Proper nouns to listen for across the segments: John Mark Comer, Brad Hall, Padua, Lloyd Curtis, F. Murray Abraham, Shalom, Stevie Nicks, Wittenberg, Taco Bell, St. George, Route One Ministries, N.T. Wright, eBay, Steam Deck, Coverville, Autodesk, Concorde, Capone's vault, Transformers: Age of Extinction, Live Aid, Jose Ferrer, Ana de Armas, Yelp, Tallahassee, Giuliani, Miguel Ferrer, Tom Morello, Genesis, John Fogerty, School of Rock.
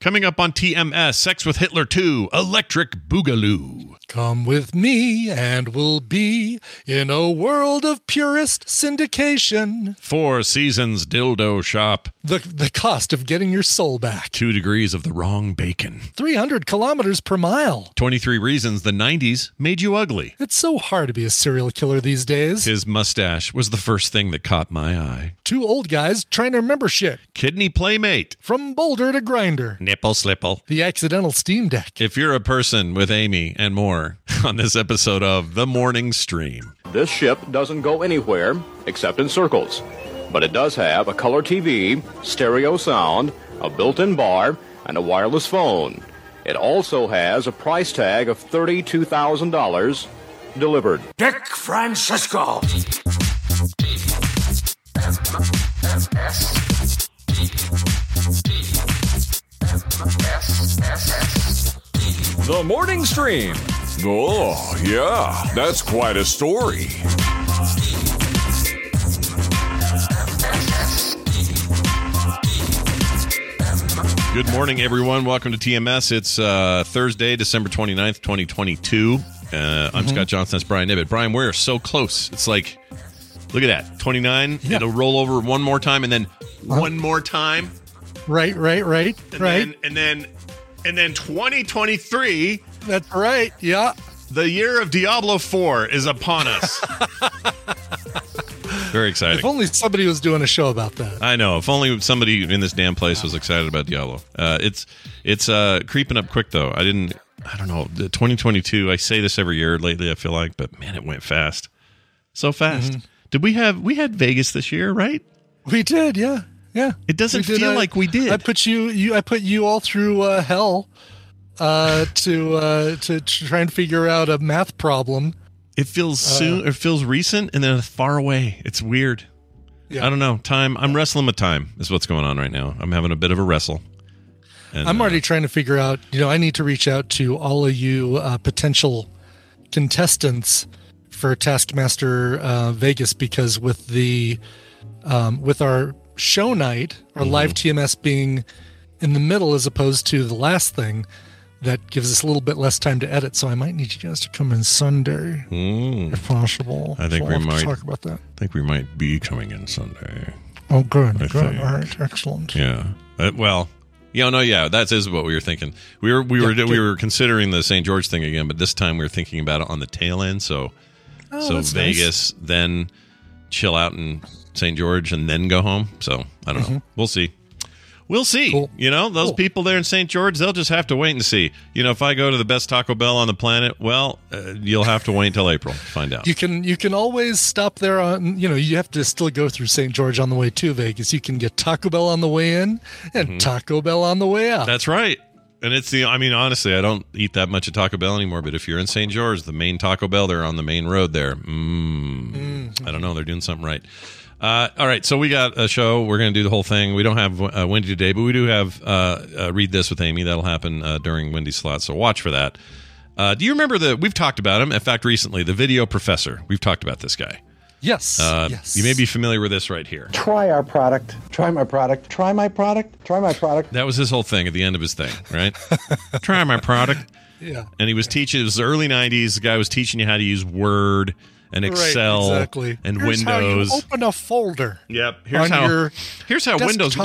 Coming up on TMS, Sex with Hitler 2, Electric Boogaloo. Come with me and we'll be in a world of purist syndication. 4 Seasons Dildo Shop. The cost of getting your soul back. 2 degrees of the wrong bacon. 300 kilometers per mile. 23 reasons the 90s made you ugly. It's so hard to be a serial killer these days. His mustache was the first thing that caught my eye. 2 old guys trying to remember shit. Kidney Playmate. From Boulder to Grinder. Nipple Slipple. The Accidental Steam Deck. If you're a person with Amy and more on this episode of The Morning Stream. This ship doesn't go anywhere except in circles, but it does have a color TV, stereo sound, a built-in bar, and a wireless phone. It also has a price tag of $32,000 delivered. Dick Francisco. The Morning Stream. Oh, yeah, that's quite a story. Good morning, everyone. Welcome to TMS. It's Thursday, December 29th, 2022. I'm Scott Johnson. That's Brian Nibbett. Brian, we're so close. It's like, look at that, 29. Yeah. It'll roll over one more time and then one more time. Right. And then 2023. That's right. Yeah. The year of Diablo 4 is upon us. Very exciting. If only somebody was doing a show about that. I know. If only somebody in this damn place was excited about Diablo. It's creeping up quick though. I don't know. 2022. I say this every year lately, I feel like, but man, it went fast. So fast. Mm-hmm. We had Vegas this year, right? We did. Yeah. Yeah, it doesn't feel like we did. I put you all through hell to try and figure out a math problem. It feels soon. It feels recent, and then far away. It's weird. Yeah. I don't know. Time. I'm wrestling with time. Is what's going on right now. I'm having a bit of a wrestle. And I'm already trying to figure out. You know, I need to reach out to all of you potential contestants for Taskmaster Vegas, because with the with our show night, or live TMS being in the middle as opposed to the last thing, that gives us a little bit less time to edit. So I might need you guys to come in Sunday if possible. I think we might be coming in Sunday. Oh, good. All right, excellent. Yeah. That is what we were thinking. We were considering the St. George thing again, but this time we were thinking about it on the tail end. So Vegas, nice. Then chill out and St. George and then go home. So I don't know. We'll see. Cool. You know, those people there in St. George, they'll just have to wait and see. You know, if I go to the best Taco Bell on the planet, well, you'll have to wait till April to find out. You can always stop there on, you know, you have to still go through St. George on the way to Vegas. You can get Taco Bell on the way in and Taco Bell on the way out. That's right. And honestly, I don't eat that much at Taco Bell anymore, but if you're in St. George, the main Taco Bell there on the main road there, I don't know, they're doing something right. All right, so we got a show. We're going to do the whole thing. We don't have Wendy today, but we do have Read This with Amy. That'll happen during Wendy's slot, so watch for that. Do you remember we've talked about him, in fact, recently, the Video Professor. We've talked about this guy. Yes. Yes. You may be familiar with this right here. Try our product. Try my product. Try my product. Try my product. That was his whole thing at the end of his thing, right? Try my product. Yeah. And he was teaching, it was the early 90s, the guy was teaching you how to use Word and Excel and here's Windows. How you open a folder. Yep. Here's how Windows.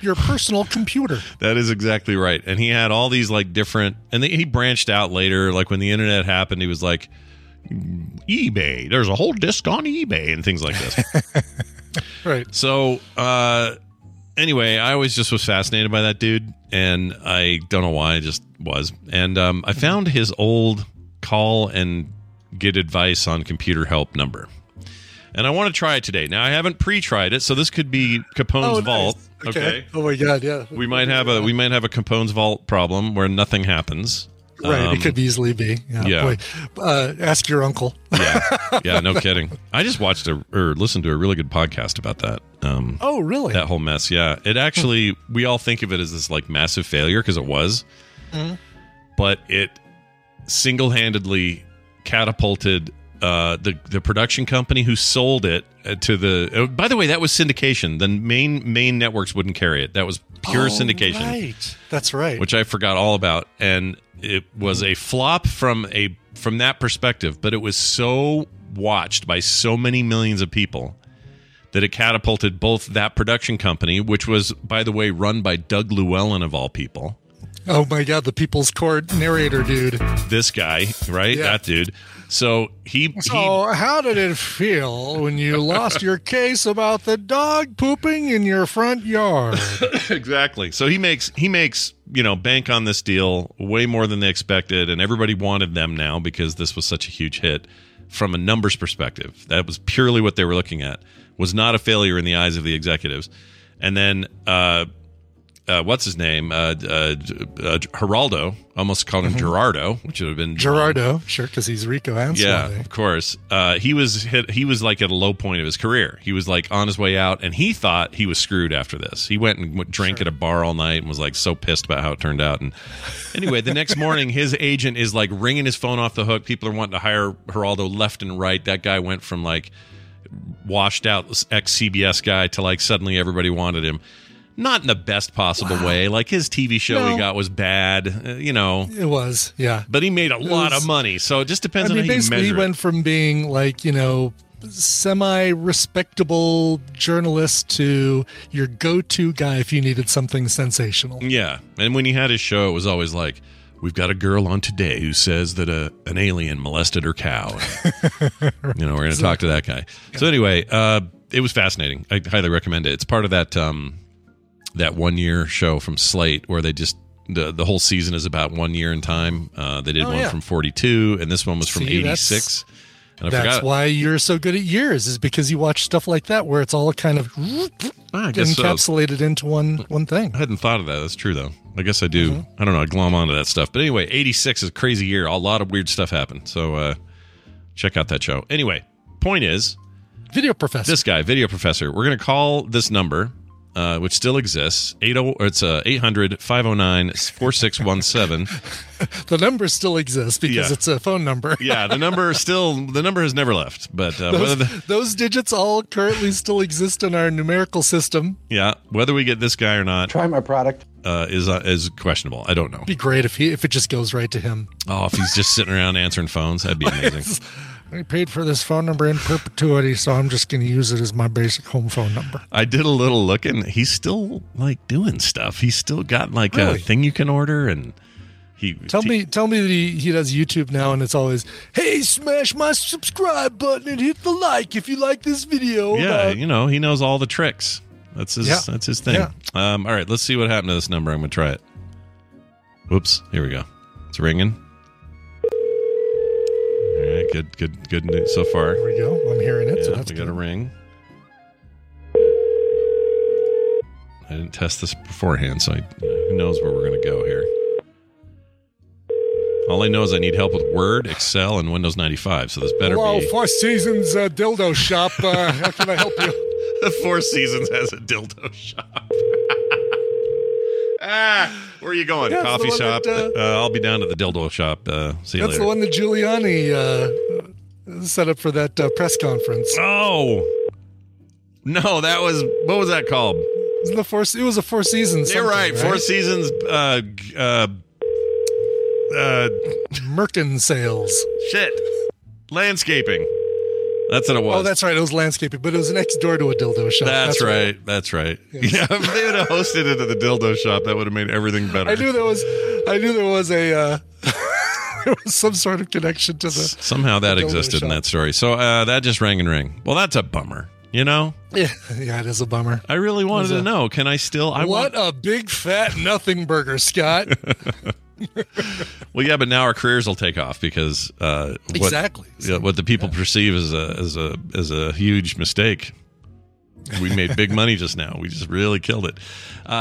Your personal computer. That is exactly right. And he had all these like different, and he branched out later. Like when the internet happened, he was like, eBay. There's a whole disc on eBay and things like this. Right. So, anyway, I always just was fascinated by that dude, and I don't know why, I just was. And I found his old call and get advice on computer help number, and I want to try it today. Now, I haven't pre-tried it, so this could be Capone's Vault. Nice. Okay. Oh my God! Yeah. We might have a Capone's Vault problem where nothing happens. Right. It could easily be. Yeah. Ask your uncle. Yeah. No kidding. I just listened to a really good podcast about that. Oh, really? That whole mess. Yeah. It actually, we all think of it as this like massive failure because it was, but it single-handedly catapulted the production company who sold it to the. By the way, that was syndication. The main networks wouldn't carry it. That was pure syndication. Right. That's right. Which I forgot all about, and it was a flop from that perspective. But it was so watched by so many millions of people that it catapulted both that production company, which was, by the way, run by Doug Llewellyn of all people. Oh my God, the People's Court narrator dude. This guy, right? Yeah. That dude. So So how did it feel when you lost your case about the dog pooping in your front yard? Exactly. So he makes, bank on this deal way more than they expected, and everybody wanted them now because this was such a huge hit from a numbers perspective. That was purely what they were looking at. Was not a failure in the eyes of the executives. And then what's his name? Geraldo. Almost called him Gerardo, which would have been Gerardo. Sure, because he's Rico Ansel. Yeah, of course. He was like at a low point of his career. He was like on his way out, and he thought he was screwed after this. He went and drank at a bar all night and was like so pissed about how it turned out. And anyway, the next morning, his agent is like ringing his phone off the hook. People are wanting to hire Geraldo left and right. That guy went from like washed out ex-CBS guy to like suddenly everybody wanted him. Not in the best possible way. Like his TV show he got was bad, It was, yeah. But he made a lot of money. So it just depends on how you measure it. He went from being like, semi-respectable journalist to your go-to guy if you needed something sensational. Yeah. And when he had his show, it was always like, we've got a girl on today who says that an alien molested her cow. We're going to talk to that guy. Yeah. So anyway, it was fascinating. I highly recommend it. It's part of that 1 year show from Slate where they just the whole season is about 1 year in time. They did one from 42 and this one was from 86. And that's why you're so good at years is because you watch stuff like that where it's all kind of encapsulated into one thing. I hadn't thought of that. That's true though. I guess I do. I don't know. I glom onto that stuff. But anyway, 86 is a crazy year. A lot of weird stuff happened. So check out that show. Anyway, point is Video Professor. This guy, Video Professor. We're going to call this number. Which still exists. 800-509-4617. The number still exists because it's a phone number. Yeah, the number has never left. But those digits all currently still exist in our numerical system. Yeah, whether we get this guy or not. Try my product. Is questionable. I don't know. It'd be great if it just goes right to him. Oh, if he's just sitting around answering phones, that'd be amazing. I paid for this phone number in perpetuity, so I'm just going to use it as my basic home phone number. I did a little looking. He's still like doing stuff. He's still got like a thing you can order, and tell me that he does YouTube now, and it's always, hey, smash my subscribe button and hit the like if you like this video. Yeah, he knows all the tricks. That's his. Yeah. That's his thing. Yeah. All right, let's see what happened to this number. I'm going to try it. Whoops! Here we go. It's ringing. All right, good news so far. There we go. I'm hearing it. Yeah, so that's we got a ring. I didn't test this beforehand, so who knows where we're going to go here. All I know is I need help with Word, Excel, and Windows 95, so this better be... Four Seasons dildo shop. How can I help you? The Four Seasons has a dildo shop. Where are you going? Yeah, coffee shop. That, I'll be down to the dildo shop. See you later. That's the one that Giuliani set up for that press conference. Oh no, that was what was that called? It was a Four Seasons. You're right. Four Seasons. Merkin sales. Shit. Landscaping. That's what it was. Oh, that's right. It was landscaping, but it was next door to a dildo shop. That's right. Yes. Yeah, if they would have hosted it at the dildo shop, that would have made everything better. I knew there was a there was some sort of connection to the somehow that existed in that story. So that just rang and rang. Well, that's a bummer. You know? Yeah, it is a bummer. I really wanted to know. Can I still? A big fat nothing burger, Scott. Well, yeah, but now our careers will take off because what the people perceive as a huge mistake. We made big money just now. We just really killed it.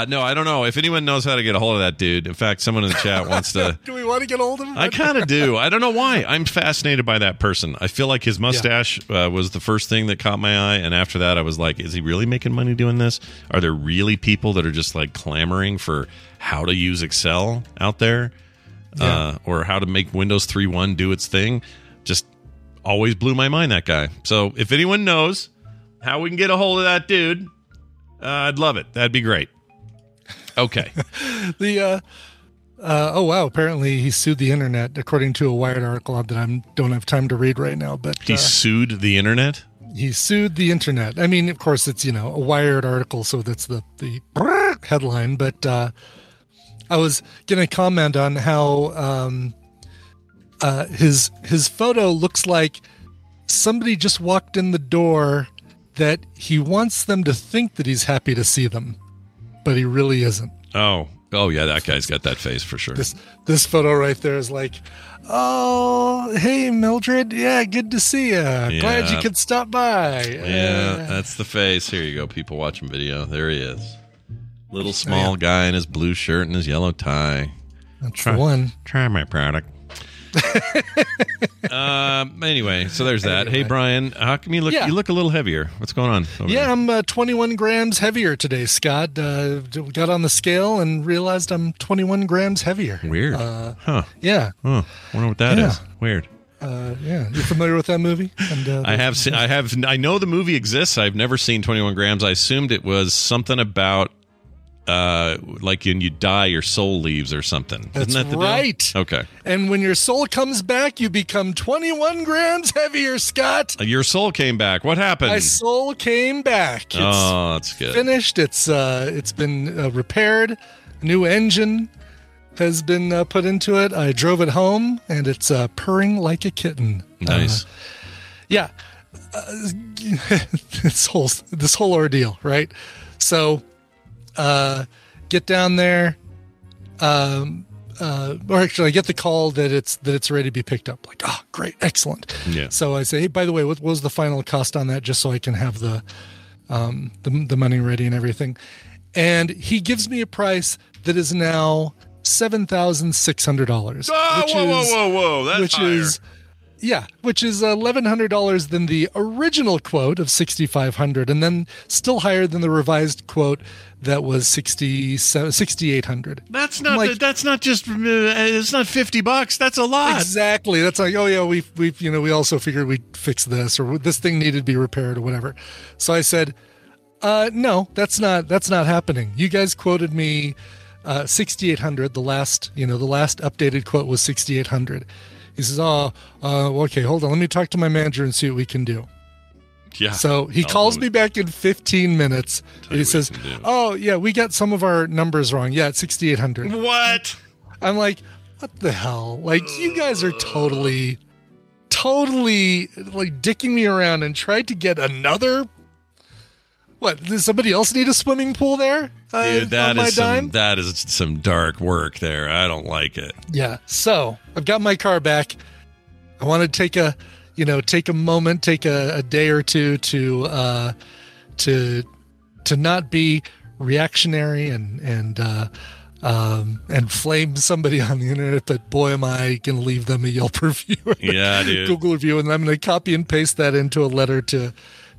No, I don't know if anyone knows how to get a hold of that dude. In fact, someone in the chat wants to. Do we want to get a hold of him? I kind of do. I don't know why. I'm fascinated by that person. I feel like his mustache was the first thing that caught my eye. And after that, I was like, is he really making money doing this? Are there really people that are just like clamoring for how to use Excel out there? Or how to make Windows 3.1 do its thing? Just always blew my mind, that guy. So if anyone knows how we can get a hold of that dude, I'd love it. That'd be great. Okay. Apparently he sued the internet, according to a Wired article that I don't have time to read right now. But he sued the internet? He sued the internet. I mean, of course, it's, a Wired article, so that's the headline. But I was going to comment on how his photo looks like somebody just walked in the door that he wants them to think that he's happy to see them, but he really isn't. Oh yeah, that guy's got that face for sure. This photo right there is like, oh, hey, Mildred. Yeah, good to see you. Yeah. Glad you could stop by. Yeah, that's the face. Here you go, people watching video. There he is. Little small guy in his blue shirt and his yellow tie. That's the one. Try my product. Anyway, so there's that. Hey, Brian, how come you look? Yeah. You look a little heavier. What's going on? Over there? I'm 21 grams heavier today, Scott. Got on the scale and realized I'm 21 grams heavier. Weird. Yeah. Oh, wonder what that is. Weird. You familiar with that movie? And, I know the movie exists. I've never seen 21 grams. I assumed it was something about like when you die, your soul leaves or something. That's Isn't that the right deal? Okay. And when your soul comes back, you become 21 grams heavier, Scott. Your soul came back. What happened? My soul came back. Oh, that's good. Finished. It's been repaired. New engine has been put into it. I drove it home, and it's purring like a kitten. Nice. This whole ordeal, right? So get down there, or actually I get the call that it's ready to be picked up. Like, oh, great, excellent. Yeah. So I say, hey, by the way, what was the final cost on that, just so I can have the money ready and everything. And he gives me a price that is now $7,600. Oh, whoa! That's higher. Which is $1,100 than the original quote of $6,500, and then still higher than the revised quote that was $6,800. It's not $50. That's a lot. Exactly. That's like, oh yeah, we also figured we'd fix this, or this thing needed to be repaired or whatever. So I said, no, that's not happening. You guys quoted me $6,800. The last updated quote was $6,800. He says, okay, hold on. Let me talk to my manager and see what we can do. Yeah. So he calls me back in 15 minutes. And he says, we got some of our numbers wrong. Yeah, it's 6,800. What? I'm like, what the hell? Like, you guys are totally like dicking me around and tried to get another. What, does somebody else need a swimming pool there? Dude, that is some dark work there. I don't like it. Yeah. So I've got my car back. I want to take a moment, take a day or two to not be reactionary and flame somebody on the internet, but boy, am I going to leave them a Yelp review or Google review, and I'm going to copy and paste that into a letter to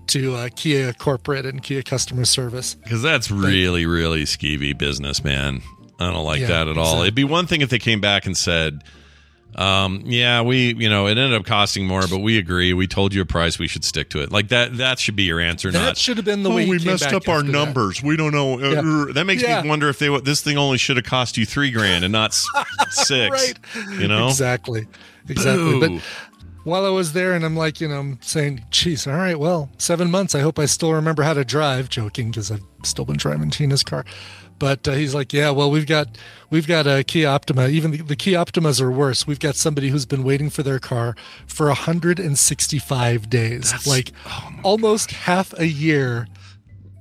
Kia Corporate and Kia Customer Service. Because that's really, really skeevy business, man. I don't like that at all. It'd be one thing if they came back and said, We it ended up costing more, but we agree. We told you a price. We should stick to it. Like that should be your answer. That should have been the way we messed up our numbers. That. We don't know. Yeah. That makes me wonder if this thing only should have cost you $3,000 and not $6,000. Right. You know, exactly. Boo. But while I was there, and I'm like, I'm saying, geez, all right, well, 7 months. I hope I still remember how to drive. Joking, because I've still been driving Tina's car. But he's like, yeah, well, we've got a Kia Optima. Even the Kia Optimas are worse. We've got somebody who's been waiting for their car for 165 days. That's, like almost half a year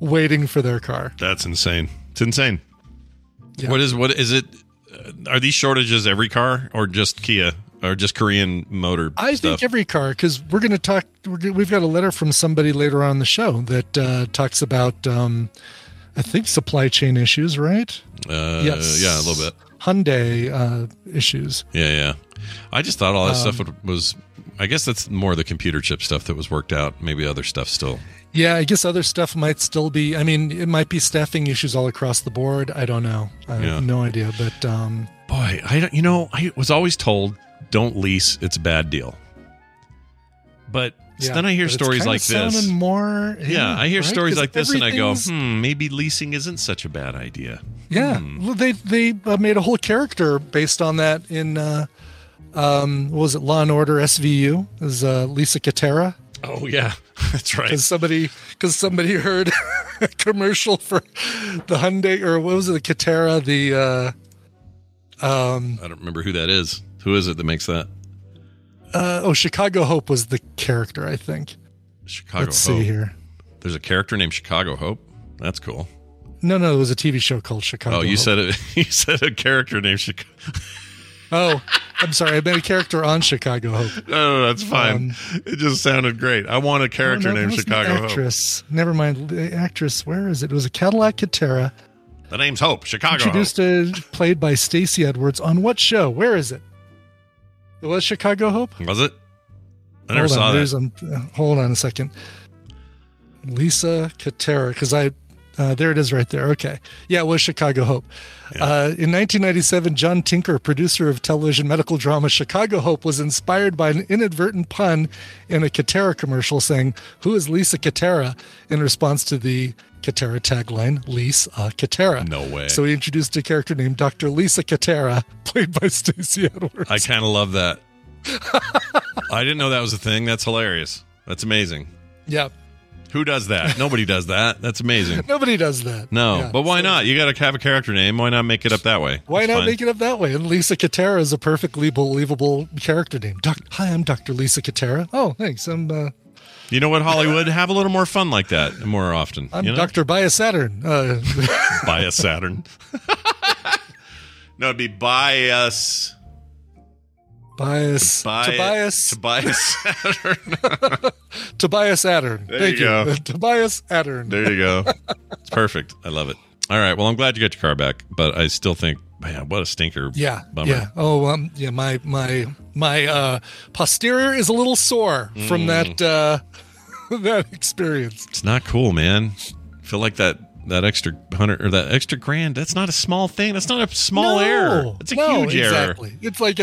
waiting for their car. That's insane. It's insane. Yeah. What is it? Are these shortages every car or just Kia? Or just Korean motor stuff. I think every car, because we're going to talk. We've got a letter from somebody later on the show that talks about, I think, supply chain issues, right? Yes. Yeah, a little bit. Hyundai issues. Yeah. I just thought all that stuff was, I guess that's more the computer chip stuff that was worked out. Maybe other stuff still. Yeah, I guess other stuff might still be. I mean, it might be staffing issues all across the board. I don't know. I have no idea. But boy, I was always told, don't lease, it's a bad deal. But then I hear stories like this. More, I hear stories like this and I go, maybe leasing isn't such a bad idea. Yeah. Well, they made a whole character based on that in Law and Order SVU as Lisa Katera. Oh yeah, that's right. Because somebody heard a commercial for the Hyundai, or what was it, the Katera, I don't remember who that is. Who is it that makes that? Chicago Hope was the character, I think. Chicago Let's Hope. Let's see here. There's a character named Chicago Hope? That's cool. No, it was a TV show called Chicago Hope. You said a character named Chicago. Oh, I'm sorry. I meant a character on Chicago Hope. No, that's fine. It just sounded great. I want a character named Chicago Hope. Actress. Never mind. The actress, where is it? It was a Cadillac Katera. The name's Hope, Chicago Introduced Hope. Played by Stacey Edwards on what show? Where is it? It was Chicago Hope? Was it? I never saw that. Hold on a second. Lisa Katera, because there it is right there. Okay. Yeah, it was Chicago Hope. Yeah. In 1997, John Tinker, producer of television medical drama Chicago Hope, was inspired by an inadvertent pun in a Katera commercial saying, "Who is Lisa Katera?" in response to the Katera tagline, "Lisa Katera." No way. So he introduced a character named Dr. Lisa Katera, played by Stacey Edwards. I kind of love that. I didn't know that was a thing. That's hilarious. That's amazing. Yeah. Who does that? Nobody does that. That's amazing. Nobody does that. No, yeah, but why not? You got to have a character name. Why not make it up that way? Make it up that way? And Lisa Katera is a perfectly believable character name. Hi, I'm Dr. Lisa Katera. Oh, thanks. I'm... You know what, Hollywood? Have a little more fun like that more often. I'm Dr. Bias Saturn. Bias Saturn. No, it'd be Bias. Bias. Tobias. Tobias Saturn. Tobias Saturn. There you go. Tobias Saturn. There you go. It's perfect. I love it. All right. Well, I'm glad you got your car back, but I still think, man, what a stinker. Yeah. Bummer. Yeah. Oh, yeah. My posterior is a little sore from that, that experience. It's not cool, man. I feel like that extra $100 or that extra $1,000, that's not a small thing. That's not a small error. It's a huge error. It's like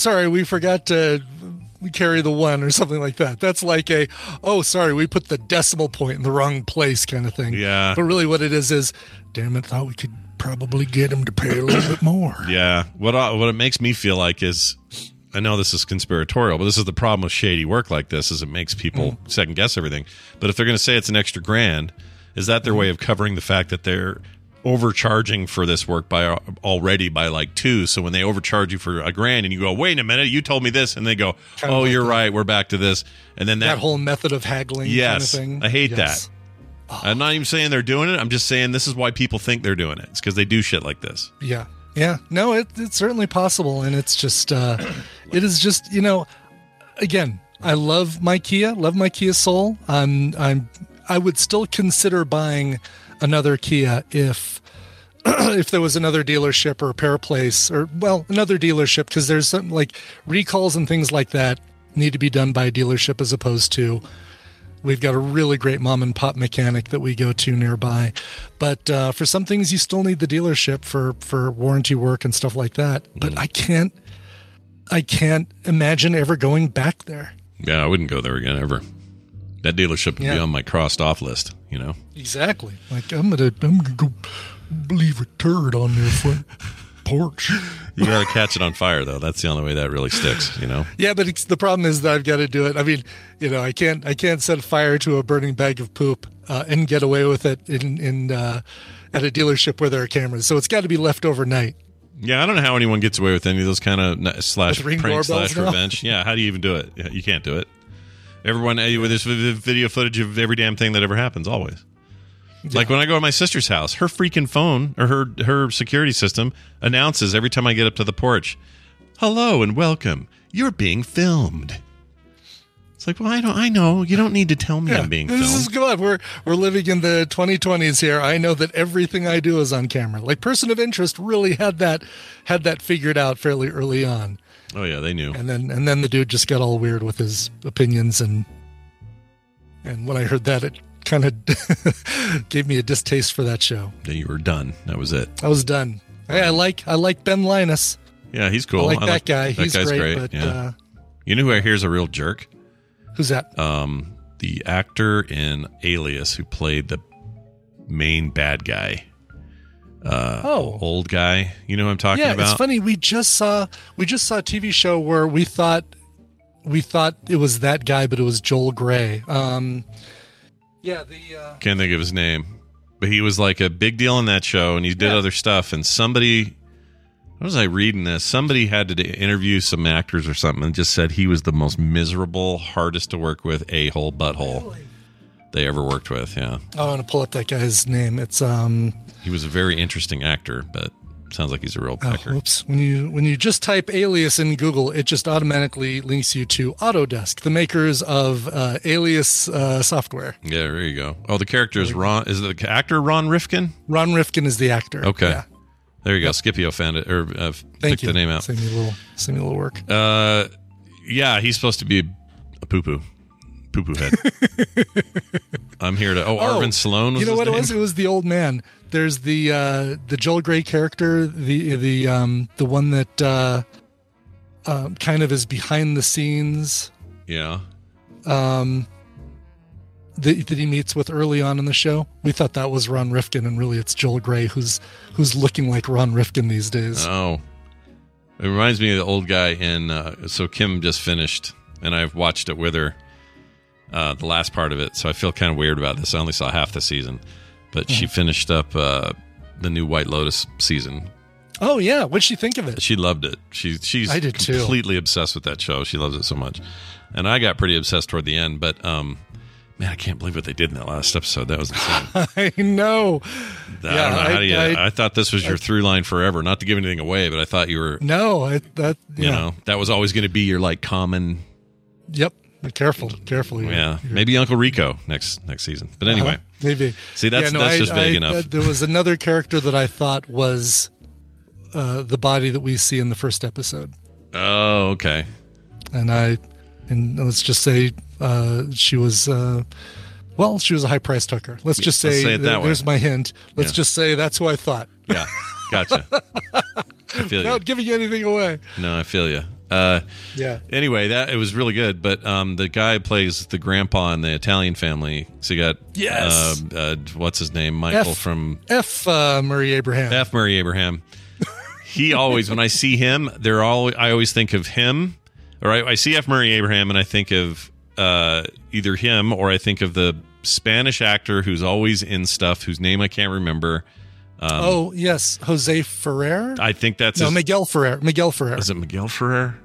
sorry, we forgot to carry the one or something like that. That's like sorry, we put the decimal point in the wrong place kind of thing. Yeah. But really what it is damn it, thought we could probably get him to pay a little bit more. Yeah. What it makes me feel like is, I know this is conspiratorial, but this is the problem with shady work like this, is it makes people second guess everything. But if they're going to say it's an extra $1,000, is that their way of covering the fact that they're overcharging for this work by like $2,000? So when they overcharge you for $1,000 and you go, wait a minute, you told me this. And they go, right. We're back to this. And then that whole method of haggling. Yes. Kind of thing. I hate that. Oh. I'm not even saying they're doing it. I'm just saying this is why people think they're doing it. It's because they do shit like this. Yeah. Yeah. No, it's certainly possible. And it's just, it is just, again, I love my Kia Soul. I would still consider buying another Kia if there was another dealership or repair place another dealership, because there's some like recalls and things like that need to be done by a dealership, as opposed to we've got a really great mom and pop mechanic that we go to nearby. But for some things, you still need the dealership for warranty work and stuff like that. But I can't. I can't imagine ever going back there. Yeah, I wouldn't go there again ever. That dealership would be on my crossed off list, you know? Exactly. Like, I'm gonna go leave a turd on their front porch. You got to catch it on fire, though. That's the only way that really sticks, you know? Yeah, but the problem is that I've got to do it. I mean, you know, I can't set fire to a burning bag of poop and get away with it in at a dealership where there are cameras. So it's got to be left overnight. Yeah, I don't know how anyone gets away with any of those kind of /prank/ revenge. Yeah, how do you even do it? Yeah, you can't do it. Everyone, there's video footage of every damn thing that ever happens, always. Yeah. Like when I go to my sister's house, her freaking phone or her security system announces every time I get up to the porch, "Hello and welcome. You're being filmed." It's like, well, I know. You don't need to tell me I'm being filmed. This is good. We're living in the 2020s here. I know that everything I do is on camera. Like Person of Interest really had that figured out fairly early on. Oh yeah, they knew. And then the dude just got all weird with his opinions and when I heard that, it kind of gave me a distaste for that show. Yeah, you were done. That was it. I was done. Hey, I like Ben Linus. Yeah, he's cool. I like that guy. He's great. But, yeah. You know who I hear is a real jerk? Who's that? The actor in Alias who played the main bad guy. Old guy. You know who I'm talking about? Yeah, it's funny. We just saw a TV show where we thought it was that guy, but it was Joel Grey. Can't think of his name, but he was like a big deal in that show, and he did other stuff. And somebody, what was I reading this? Somebody had to interview some actors or something, and just said he was the most miserable, hardest to work with a-hole butthole they ever worked with. Yeah. I want to pull up that guy's name. It's He was a very interesting actor, but sounds like he's a real pecker. Oops. When you just type Alias in Google, it just automatically links you to Autodesk, the makers of Alias software. Yeah, there you go. Oh, the character is Ron. Is the actor Ron Rifkin? Ron Rifkin is the actor. Okay. Yeah. There you go. Scipio found it, or picked the name out. Send me a little work. Yeah, he's supposed to be a poo-poo head. I'm here to. Oh, Arvin Sloan. Was you know his what name? It was? It was the old man. There's the Joel Grey character, the one that kind of is behind the scenes. Yeah. That he meets with early on in the show. We thought that was Ron Rifkin, and really it's Joel Grey who's looking like Ron Rifkin these days. Oh, it reminds me of the old guy in. So Kim just finished, and I've watched it with her, the last part of it. So I feel kind of weird about this. I only saw half the season, but she finished up the new White Lotus season. Oh yeah, what'd she think of it? She loved it. She's completely obsessed with that show. She loves it so much, and I got pretty obsessed toward the end, but. Man, I can't believe what they did in that last episode. That was insane. I know. I thought this was your through line forever. Not to give anything away, but I thought you were. No, you know, that was always going to be your like common. Yep. Careful. Yeah. Maybe Uncle Rico next season. But anyway, maybe. See, that's just vague enough. There was another character that I thought was the body that we see in the first episode. Oh, okay. And let's just say. She was a high-priced hooker. Let's just say, there's my hint. Let's just say that's who I thought. Yeah, gotcha. Without giving anything away. No, I feel you. Anyway, it was really good. But the guy plays the grandpa in the Italian family. So you got what's his name? Michael from F. Murray Abraham. F. Murray Abraham. He always, when I see him, I always think of him. Or I see F. Murray Abraham, and I think of. Either him or I think of the Spanish actor who's always in stuff, whose name I can't remember. Jose Ferrer. I think that's Miguel Ferrer. Miguel Ferrer. Is it Miguel Ferrer?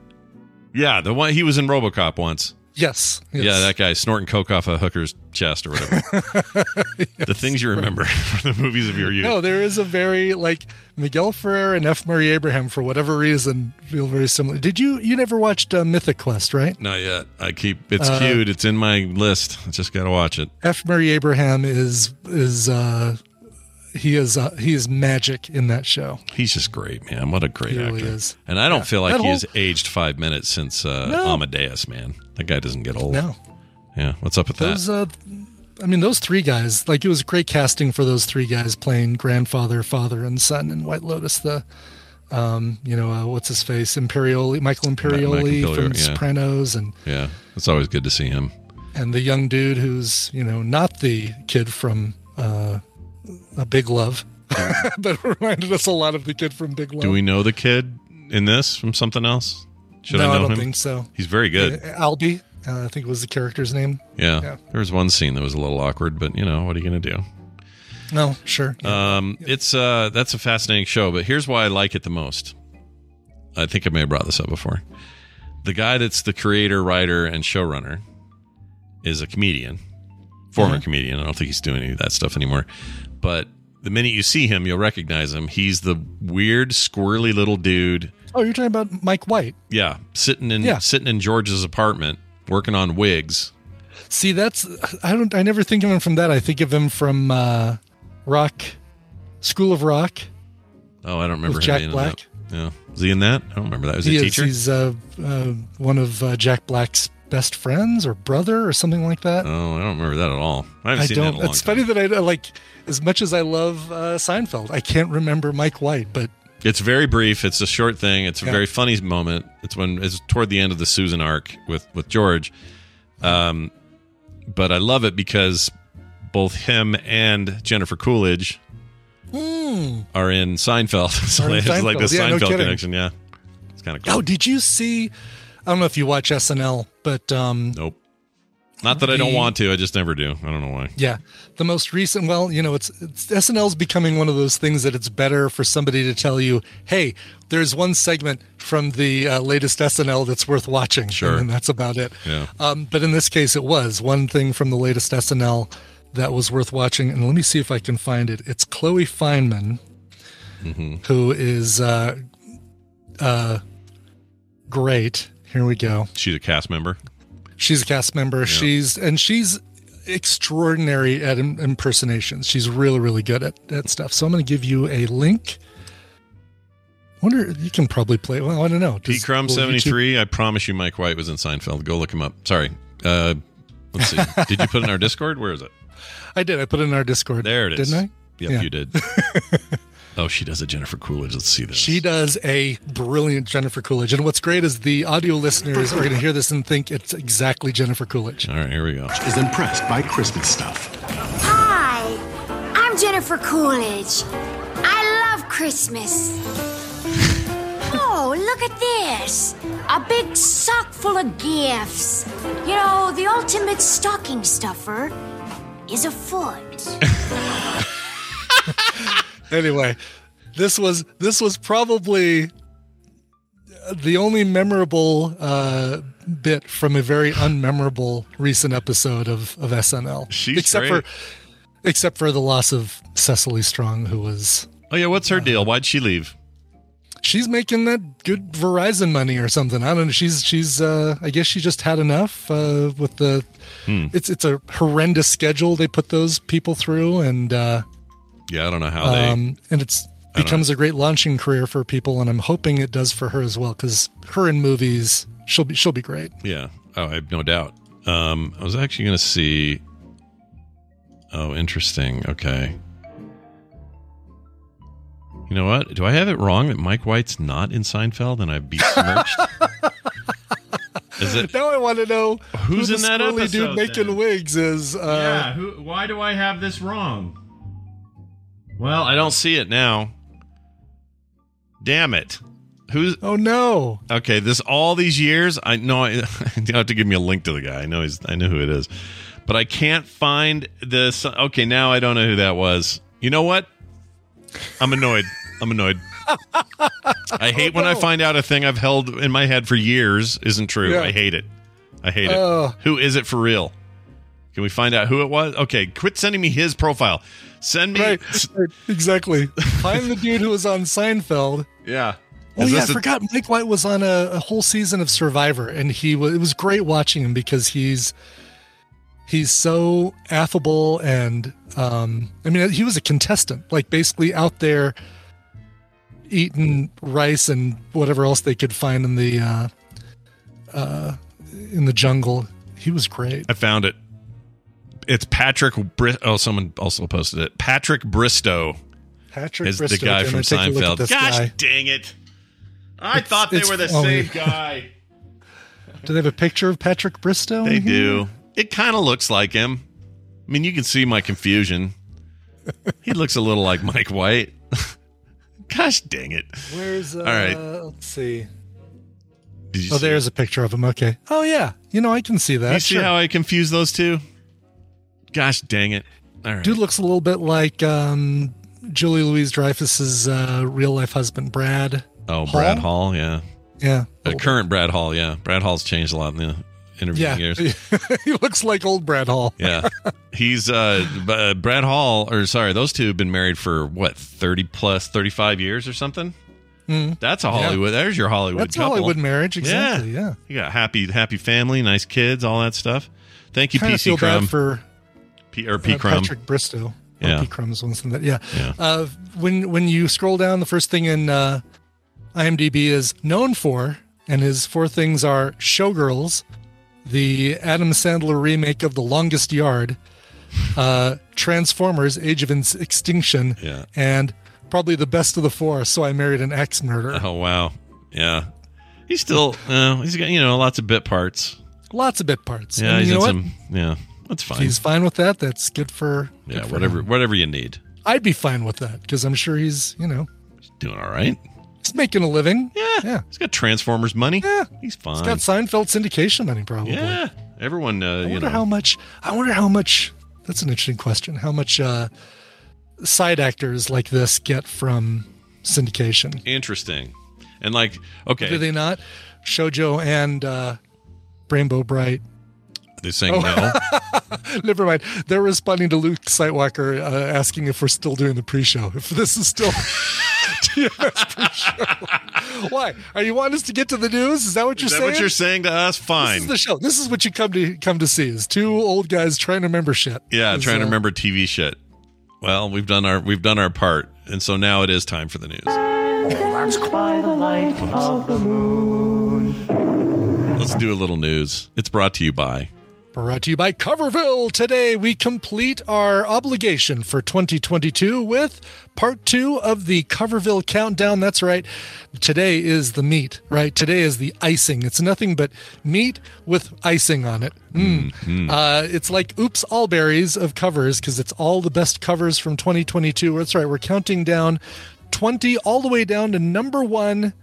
Yeah, the one he was in RoboCop once. Yes. Yeah, that guy snorting coke off a hooker's chest or whatever. Yes, the things you remember from the movies of your youth. No, there is a very like Miguel Ferrer and F. Murray Abraham for whatever reason feel very similar. Did you never watched Mythic Quest, right? Not yet. It's cute. It's in my list. I just got to watch it. F. Murray Abraham is magic in that show. He's just great, man. What a great actor. Really is. And I don't feel like he has aged 5 minutes since Amadeus, man. That guy doesn't get old. No. Yeah. What's up with that? Those three guys, like it was great casting for those three guys playing grandfather, father, and son in White Lotus, the what's his face? Michael Imperioli from Sopranos. And yeah, it's always good to see him. And the young dude who's, not the kid from Big Love, but reminded us a lot of the kid from Big Love. Do we know the kid in this from something else? I don't think so. He's very good. Albie, I think was the character's name. Yeah. There was one scene that was a little awkward, but what are you going to do? No, sure. Yeah. It's that's a fascinating show, but here's why I like it the most. I think I may have brought this up before. The guy that's the creator, writer, and showrunner is a comedian, former comedian. I don't think he's doing any of that stuff anymore. But the minute you see him, you'll recognize him. He's the weird, squirrely little dude. Oh, you're talking about Mike White? Yeah, sitting in George's apartment working on wigs. See, I never think of him from that. I think of him from School of Rock. Oh, I don't remember him being Black. In that. Yeah, was he in that? I don't remember that. Was he a teacher? He's one of Jack Black's best friends or brother or something like that. Oh, I don't remember that at all. I haven't seen that in a long time. It's funny that I like, as much as I love Seinfeld, I can't remember Mike White, but it's very brief. It's a short thing. It's a very funny moment. It's toward the end of the Susan arc with George. But I love it because both him and Jennifer Coolidge are in Seinfeld. So it's like this Seinfeld connection. Yeah. It's kind of cool. Oh, did you see? I don't know if you watch SNL, but nope. Not that I don't want to. I just never do. I don't know why. Yeah. The most recent, it's SNL's becoming one of those things that it's better for somebody to tell you, hey, there's one segment from the latest SNL that's worth watching. Sure. And that's about it. Yeah. But in this case, it was one thing from the latest SNL that was worth watching. And let me see if I can find it. It's Chloe Fineman, who is great. Here we go. She's a cast member. Yeah. She's extraordinary at impersonations. She's really, really good at stuff. So I'm going to give you a link. I wonder, you can probably play. Well, I don't know. PCrum73. I promise you, Mike White was in Seinfeld. Go look him up. Sorry. Let's see. Did you put in our Discord? Where is it? I did. I put it in our Discord. There it is. Didn't I? Yep, yeah. You did. Oh, she does a Jennifer Coolidge. Let's see this. She does a brilliant Jennifer Coolidge. And what's great is the audio listeners are going to hear this and think it's exactly Jennifer Coolidge. All right, here we go. Is impressed by Christmas stuff. Hi, I'm Jennifer Coolidge. I love Christmas. Oh, look at this. A big sock full of gifts. The ultimate stocking stuffer is a foot. Anyway, this was probably the only memorable bit from a very unmemorable recent episode of SNL. She's except for the loss of Cecily Strong, who was. Oh yeah, what's her deal? Why'd she leave? She's making that good Verizon money or something. I don't know. She's I guess she just had enough with the. It's a horrendous schedule they put those people through and. Yeah, I don't know how they... and it becomes a great launching career for people, and I'm hoping it does for her as well, because her in movies, she'll be great. Yeah, I have no doubt. I was actually going to see... Oh, interesting. Okay. You know what? Do I have it wrong that Mike White's not in Seinfeld and I've besmirched? Is it... Now I want to know who's in that episode, dude making then? Wigs is... Yeah, why do I have this wrong? Well, I don't see it now. Damn it! Who's? Oh no! Okay, this all these years. I know. You have to give me a link to the guy. I know he's. I know who it is, but I can't find this. Okay, now I don't know who that was. You know what? I'm annoyed. I hate when I find out a thing I've held in my head for years isn't true. Yeah. I hate it. Who is it for real? Can we find out who it was? Okay, quit sending me his profile. Send me... Right, exactly. Find the dude who was on Seinfeld. Yeah. Oh, yeah, I forgot Mike White was on a whole season of Survivor, and it was great watching him because he's so affable and... he was a contestant, like basically out there eating rice and whatever else they could find in the jungle. He was great. I found it. It's Patrick Bristow. Oh, someone also posted it. Patrick Bristow Patrick Bristow, the guy from Seinfeld. Gosh, dang it. I thought they were the same guy. Do they have a picture of Patrick Bristow? They do. It kind of looks like him. I mean, you can see my confusion. He looks a little like Mike White. Gosh, dang it. Where's, all right. Let's see. There's a picture of him. Okay. Oh, yeah. You know, I can see that. You see how I confuse those two? Gosh, dang it. All right. Dude looks a little bit like Julie Louis-Dreyfus's real-life husband, Brad. Oh, Hall? Brad Hall, yeah. Yeah. Current Brad Hall, yeah. Brad Hall's changed a lot in the interviewing years. He looks like old Brad Hall. Yeah. He's Brad Hall, those two have been married for, 35 years or something? Mm. That's a Hollywood. Yeah. There's your Hollywood couple. Hollywood marriage, exactly, yeah. You got happy family, nice kids, all that stuff. Thank you, PC Crumb. P. Crumb. Patrick Bristow. Yeah. P. Crumb's ones and that. Yeah. Yeah. When you scroll down, the first thing in IMDb is known for, and his four things are Showgirls, the Adam Sandler remake of The Longest Yard, Transformers: Age of Extinction, and probably the best of the four, So I Married an Axe Murderer. Oh, wow. Yeah. He's still, he's got, lots of bit parts. Lots of bit parts. Yeah, and he's that's fine. He's fine with that. That's good for whatever you need. I'd be fine with that because I'm sure he's, he's doing all right. He's making a living. Yeah. He's got Transformers money. Yeah. He's fine. He's got Seinfeld syndication money probably. Yeah. Everyone, I wonder how much, that's an interesting question, how much side actors like this get from syndication. Interesting. And do they not? Shoujo and Rainbow Bright. They're saying no. Never mind. They're responding to Luke Sightwalker asking if we're still doing the pre-show. If this is still TMS pre-show. Why? Are you wanting us to get to the news? Is that what you're saying? Is that what you're saying to us? Fine. This is the show. This is what you come to see is two old guys trying to remember shit. Yeah, trying to remember TV shit. Well, we've done our part, and so now it is time for the news. By the light of the moon. Let's do a little news. It's brought to you by Coverville. Today we complete our obligation for 2022 with part 2 of the Coverville countdown. That's right. Today is the meat, right? Today is the icing. It's nothing but meat with icing on it. Mm. Mm-hmm. It's like Oops All Berries of covers because it's all the best covers from 2022. That's right. We're counting down 20 all the way down to number 1.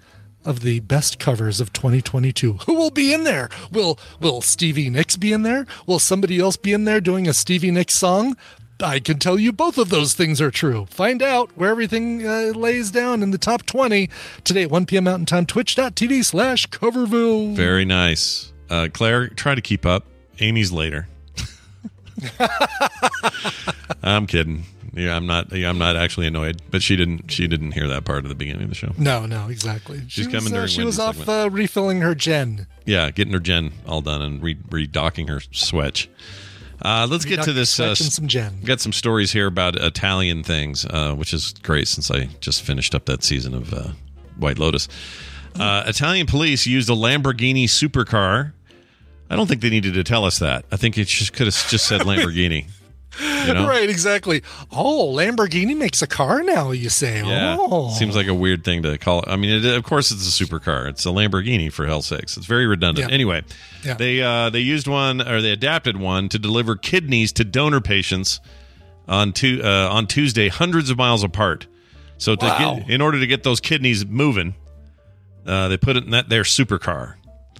Of the best covers of 2022. Who will be in there? Will Stevie Nicks be in there? Will somebody else be in there doing a Stevie Nicks song? I can tell you both of those things are true. Find out where everything lays down in the top 20 today at 1 p.m. Mountain Time, twitch.tv/Coverville. Very nice. Claire, try to keep up. Amy's later. I'm kidding. Yeah, I'm not actually annoyed, but she didn't hear that part of the beginning of the show. No, exactly. She's coming during. She was off refilling her gen. Yeah, getting her gen all done and redocking her switch. Let's get to this. Some gen. Got some stories here about Italian things, which is great since I just finished up that season of White Lotus. Italian police used a Lamborghini supercar. I don't think they needed to tell us that. I think it could have just said Lamborghini. Right, exactly. Oh, Lamborghini makes a car now, you say. Yeah. Oh. Seems like a weird thing to call it. I mean, of course it's a supercar. It's a Lamborghini, for hell's sakes. It's very redundant. Yeah. Anyway, they used one, or they adapted one, to deliver kidneys to donor patients on Tuesday, hundreds of miles apart. So in order to get those kidneys moving, they put it in their supercar.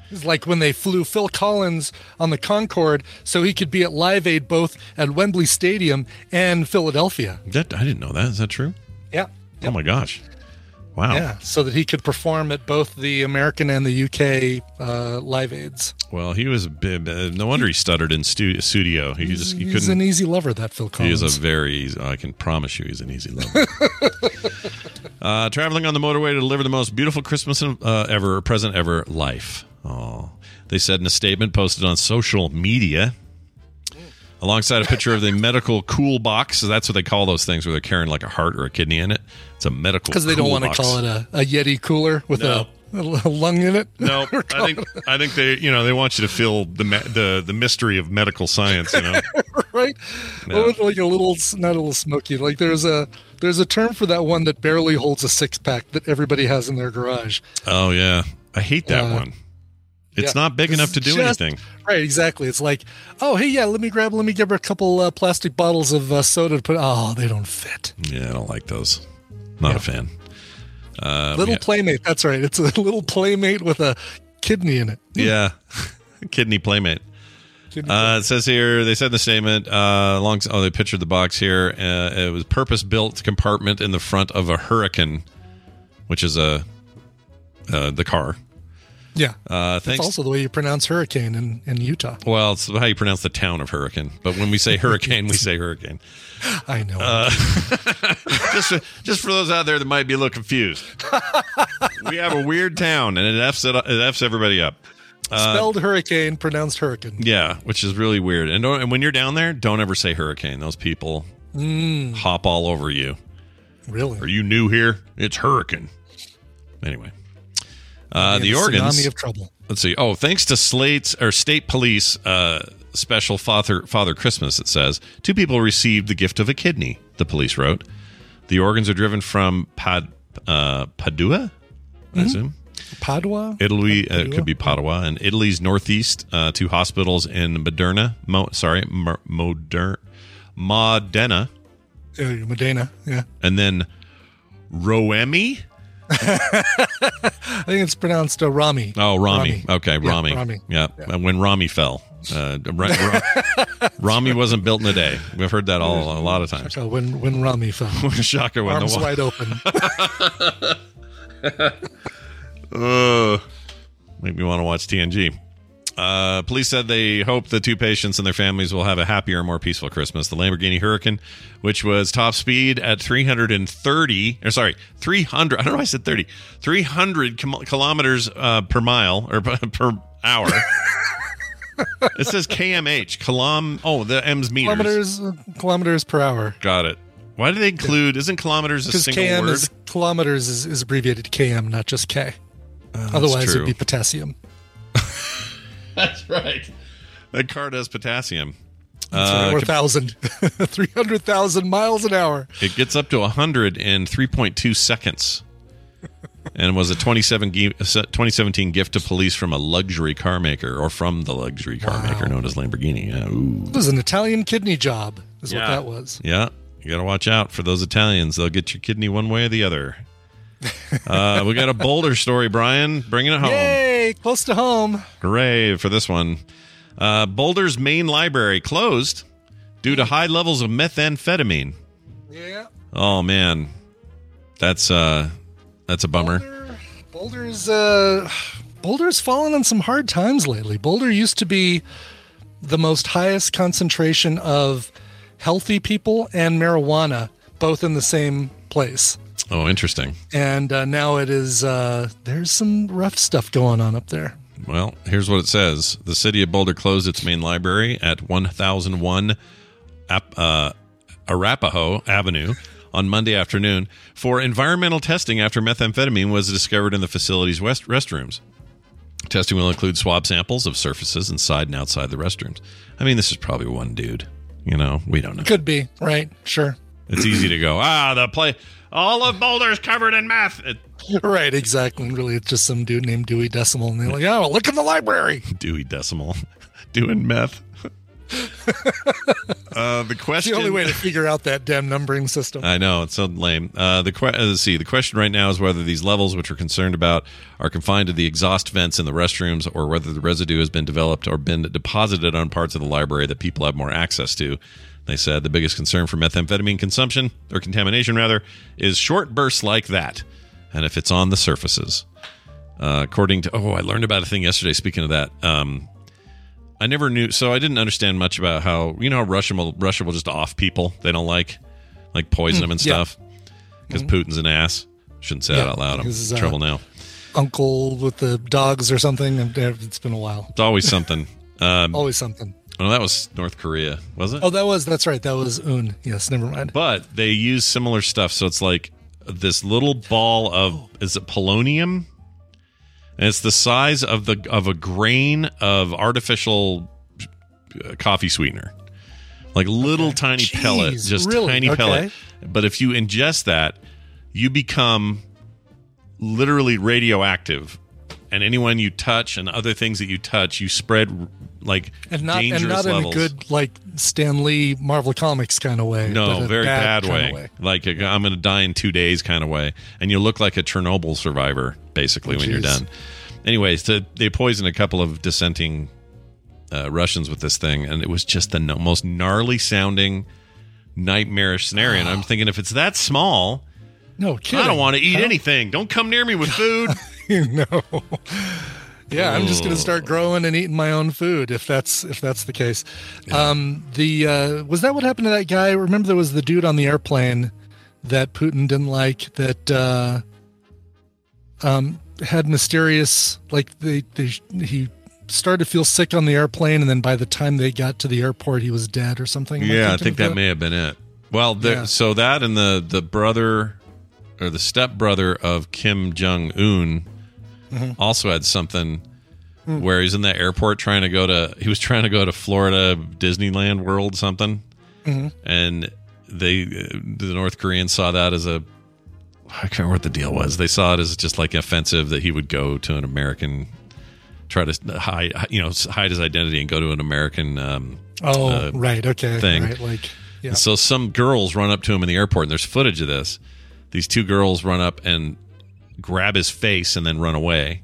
It's like when they flew Phil Collins on the Concorde so he could be at Live Aid both at Wembley Stadium and Philadelphia. I didn't know that. Is that true? Yeah. Oh, my gosh. Wow. Yeah, so that he could perform at both the American and the UK Live Aids. Well, he was a bit, no wonder he stuttered in studio. He's an easy lover, that Phil Collins. He is a I can promise you he's an easy lover. Traveling on the motorway to deliver the most beautiful Christmas ever, life. Oh, they said in a statement posted on social media, alongside a picture of the medical cool box. So that's what they call those things where they're carrying like a heart or a kidney in it. It's a medical cool box. Because they don't want to call it a Yeti cooler with a lung in it. No, I think they want you to feel the mystery of medical science. right? No. What was like a little, not a little smoky. Like there's a term for that one that barely holds a six pack that everybody has in their garage. Oh yeah, I hate that one. It's not big enough to do anything. Right, exactly. It's like, oh, hey, yeah, let me grab a couple plastic bottles of soda to put. Oh, they don't fit. Yeah, I don't like those. Not a fan. Playmate. That's right. It's a little Playmate with a kidney in it. Yeah. Kidney Playmate. It says here, they said in the statement, they pictured the box here. It was purpose-built compartment in the front of a Huracan, which is the car. Yeah, that's also the way you pronounce hurricane in Utah. Well, it's how you pronounce the town of Huracan. But when we say hurricane, we say hurricane. I know. Just for those out there that might be a little confused, we have a weird town, and it f's everybody up. Spelled hurricane, pronounced hurricane. Yeah, which is really weird. And when you're down there, don't ever say hurricane. Those people hop all over you. Really? Are you new here? It's hurricane. Anyway. The organs of trouble. Let's see. Oh, thanks to state police special Father Christmas, it says 2 people received the gift of a kidney. The police wrote, the organs are driven from Padua, I assume. Padua, Italy. It could be Padua, and Italy's northeast to hospitals in Modena. Modena, yeah, and then Rami. I think it's pronounced Rami. Oh, Rami. Okay, Rami. Yeah, Rami. Yeah. When Rami fell. Rami wasn't built in a day. We've heard that a lot of times. Shaka, when Rami fell. Shaka, when arms wide open. Make me want to watch TNG. Police said they hope the 2 patients and their families will have a happier, more peaceful Christmas. The Lamborghini Huracan, which was top speed at 300. I don't know why I said 30. 300 kilometers per mile or per hour. It says KMH. The M's meters. Kilometers per hour. Got it. Why do they include? Isn't kilometers a single word? Because kilometers is abbreviated KM, not just K. Otherwise, it'd be potassium. That's right. That car does potassium. Or 1,000. 300,000 miles an hour. It gets up to 100 in 3.2 seconds. And was a 2017 gift to police from a luxury car maker, or from the luxury car maker known as Lamborghini. Yeah, ooh. It was an Italian kidney job is what that was. Yeah. You got to watch out for those Italians. They'll get your kidney one way or the other. We got a Boulder story, Brian. Bringing it home. Yay, close to home. Hooray for this one. Boulder's main library closed due to high levels of methamphetamine. Yeah. Oh, man. That's a bummer. Boulder's fallen on some hard times lately. Boulder used to be the most highest concentration of healthy people and marijuana, both in the same place. Oh, interesting. And now it is, there's some rough stuff going on up there. Well, here's what it says. The city of Boulder closed its main library at 1001 Arapahoe Avenue on Monday afternoon for environmental testing after methamphetamine was discovered in the facility's restrooms. Testing will include swab samples of surfaces inside and outside the restrooms. I mean, this is probably one dude. You know, we don't know. Could be, right? Sure. It's easy to go, all of Boulder's covered in meth. Right, exactly. And really, it's just some dude named Dewey Decimal. And they're like, oh, look in the library. Dewey Decimal doing meth. It's the only way to figure out that damn numbering system. I know, it's so lame. The question right now is whether these levels, which we're concerned about, are confined to the exhaust vents in the restrooms, or whether the residue has been developed or been deposited on parts of the library that people have more access to. They said the biggest concern for methamphetamine consumption, or contamination rather, is short bursts like that, and if it's on the surfaces. According to... I learned about a thing yesterday, speaking of that. I never knew... So I didn't understand much about how... You know how Russia will just off people they don't like poison them and stuff? Because Putin's an ass. Shouldn't say that out loud. I'm in trouble now. Uncle with the dogs or something. It's been a while. It's always something. Always something. Oh, that was North Korea, was it? Oh, that's right. That was Un. Yes, never mind. But they use similar stuff. So it's like this little ball of, is it polonium? And it's the size of a grain of artificial coffee sweetener. Like little tiny pellet, just really? Tiny pellet. But if you ingest that, you become literally radioactive. And anyone you touch and other things that you touch, you spread like dangerous levels. And not in a good like Stan Lee Marvel Comics kind of way. No, very bad way. Like I'm going to die in 2 days kind of way. And you look like a Chernobyl survivor basically when you're done. Anyways, they poisoned a couple of dissenting Russians with this thing, and it was just the most gnarly sounding nightmarish scenario. And I'm thinking, if it's that small, no kidding, I don't want to eat anything. Don't come near me with food. No. Yeah, I'm just going to start growing and eating my own food if that's the case. Yeah. Was that what happened to that guy? Remember there was the dude on the airplane that Putin didn't like that had mysterious, like he started to feel sick on the airplane, and then by the time they got to the airport he was dead or something. Yeah, I think that may have been it. Well, so that and the brother or the stepbrother of Kim Jong-un also had something where he's in the airport trying to go to Florida Disneyland World something, and the North Koreans saw that as I can't remember what the deal was. They saw it as just like offensive that he would go to an American, try to hide his identity and go to an American thing. Right, like, yeah. And so some girls run up to him in the airport, and there's footage of this. These two girls run up and grab his face and then run away.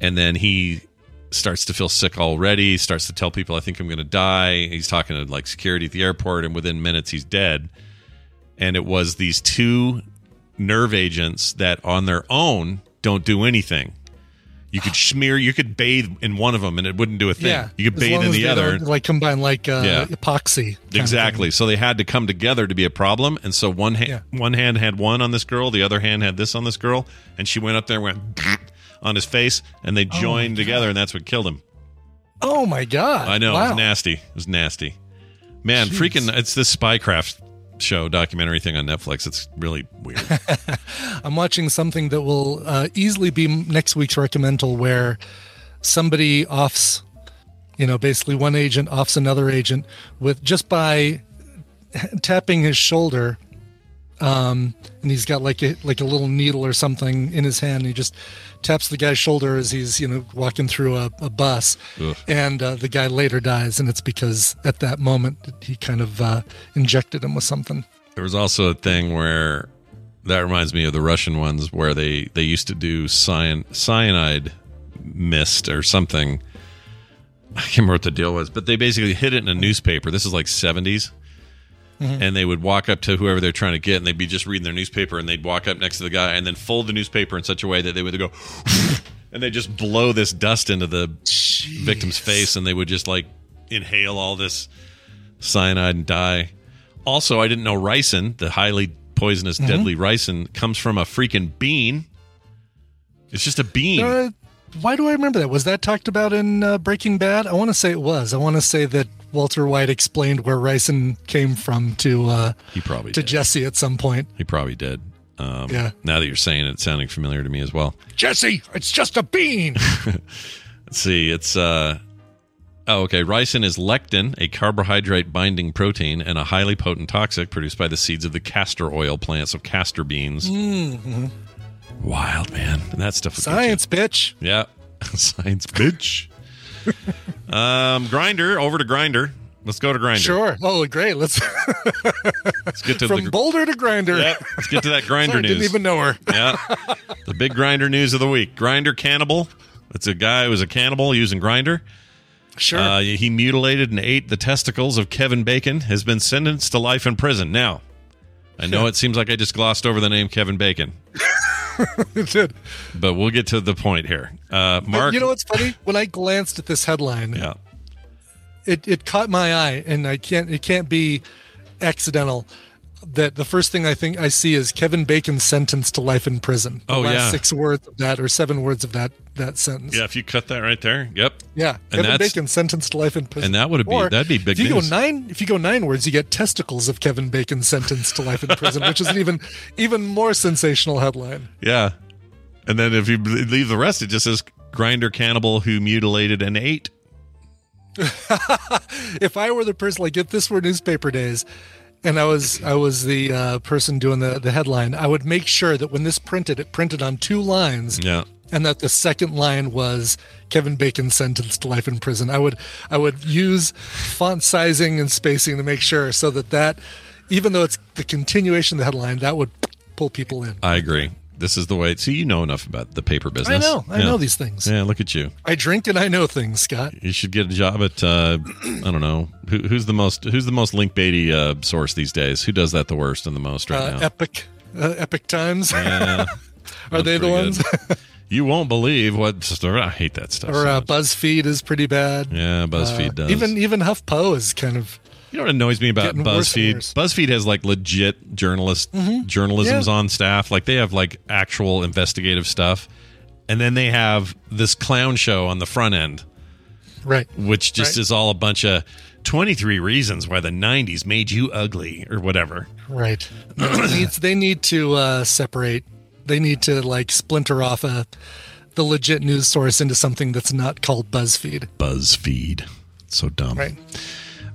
And then he starts to feel sick already, starts to tell people, I think I'm going to die. He's talking to like security at the airport, and within minutes he's dead. And it was these two nerve agents that on their own don't do anything. You could bathe in one of them and it wouldn't do a thing. Yeah, you could bathe in the other. Like combine like epoxy. Exactly. So they had to come together to be a problem. And so one hand had one on this girl, the other hand had this on this girl. And she went up there and went on his face, and they joined together, and that's what killed him. Oh my God. I know. Wow. It was nasty. Man, jeez. Freaking, it's this spycraft show documentary thing on Netflix. It's really weird. I'm watching something that will easily be next week's recommendal, where somebody offs, basically one agent offs another agent with just by tapping his shoulder, and he's got like a little needle or something in his hand, and he just taps the guy's shoulder as he's walking through a bus. Ugh. And the guy later dies, and it's because at that moment he kind of injected him with something. There was also a thing where that reminds me of the Russian ones where they used to do cyanide mist or something. I can't remember what the deal was, but they basically hid it in a newspaper. This is like 70s. Mm-hmm. And they would walk up to whoever they're trying to get, and they'd be just reading their newspaper, and they'd walk up next to the guy and then fold the newspaper in such a way that they would go and they just blow this dust into the victim's face, and they would just like inhale all this cyanide and die. Also, I didn't know ricin, the highly poisonous, deadly ricin, comes from a freaking bean. It's just a bean. Why do I remember that? Was that talked about in Breaking Bad? I want to say it was. I want to say that Walter White explained where ricin came from to Jesse at some point. He probably did. Yeah. Now that you're saying it, it's sounding familiar to me as well. Jesse, it's just a bean. Let's see. It's ricin is lectin, a carbohydrate binding protein, and a highly potent toxic produced by the seeds of the castor oil plant, so castor beans. Mm-hmm. Wild, man. And that stuff. Science, bitch. Yeah. Science, bitch. Grinder. Let's go to Grinder. Sure. Oh, great. Let's get to from Boulder to Grinder. Yeah. Let's get to that Grinder news. Didn't even know her. Yeah. The big Grinder news of the week. Grinder cannibal. It's a guy who was a cannibal using Grinder. Sure. He mutilated and ate the testicles of Kevin Bacon. Has been sentenced to life in prison. Now, I know it seems like I just glossed over the name Kevin Bacon. It did. But we'll get to the point here. Mark, you know what's funny? When I glanced at this headline, it caught my eye, and it can't be accidental that the first thing I think I see is Kevin Bacon sentenced to life in prison. The last 6 words of that, or 7 words of that sentence. Yeah, if you cut that right there. Yep. Yeah. And Kevin Bacon sentenced to life in prison. And that would be big news. If you go 9 words, you get testicles of Kevin Bacon sentenced to life in prison, which is an even more sensational headline. Yeah. And then if you leave the rest, it just says Grinder cannibal who mutilated and ate. If I were the person, like if this were newspaper days, and I was the person doing the headline, I would make sure that when this printed, it printed on two lines. Yeah. And that the second line was Kevin Bacon sentenced to life in prison. I would use font sizing and spacing to make sure so that even though it's the continuation of the headline, that would pull people in. I agree. This is the way. See, you know enough about the paper business. I know these things. Yeah, look at you. I drink and I know things, Scott. You should get a job at I don't know who's the most link baity source these days. Who does that the worst and the most right now? Epic Times. Yeah, are they the ones? You won't believe what I hate that stuff. Or BuzzFeed is pretty bad. Yeah, BuzzFeed does. Even HuffPo is kind of. You know what annoys me about BuzzFeed? BuzzFeed has like legit journalism's on staff. Like they have like actual investigative stuff, and then they have this clown show on the front end, right? Which just is all a bunch of 23 reasons why the 90s made you ugly or whatever. Right. They need to separate. They need to like splinter off the legit news source into something that's not called BuzzFeed. BuzzFeed, so dumb. Right.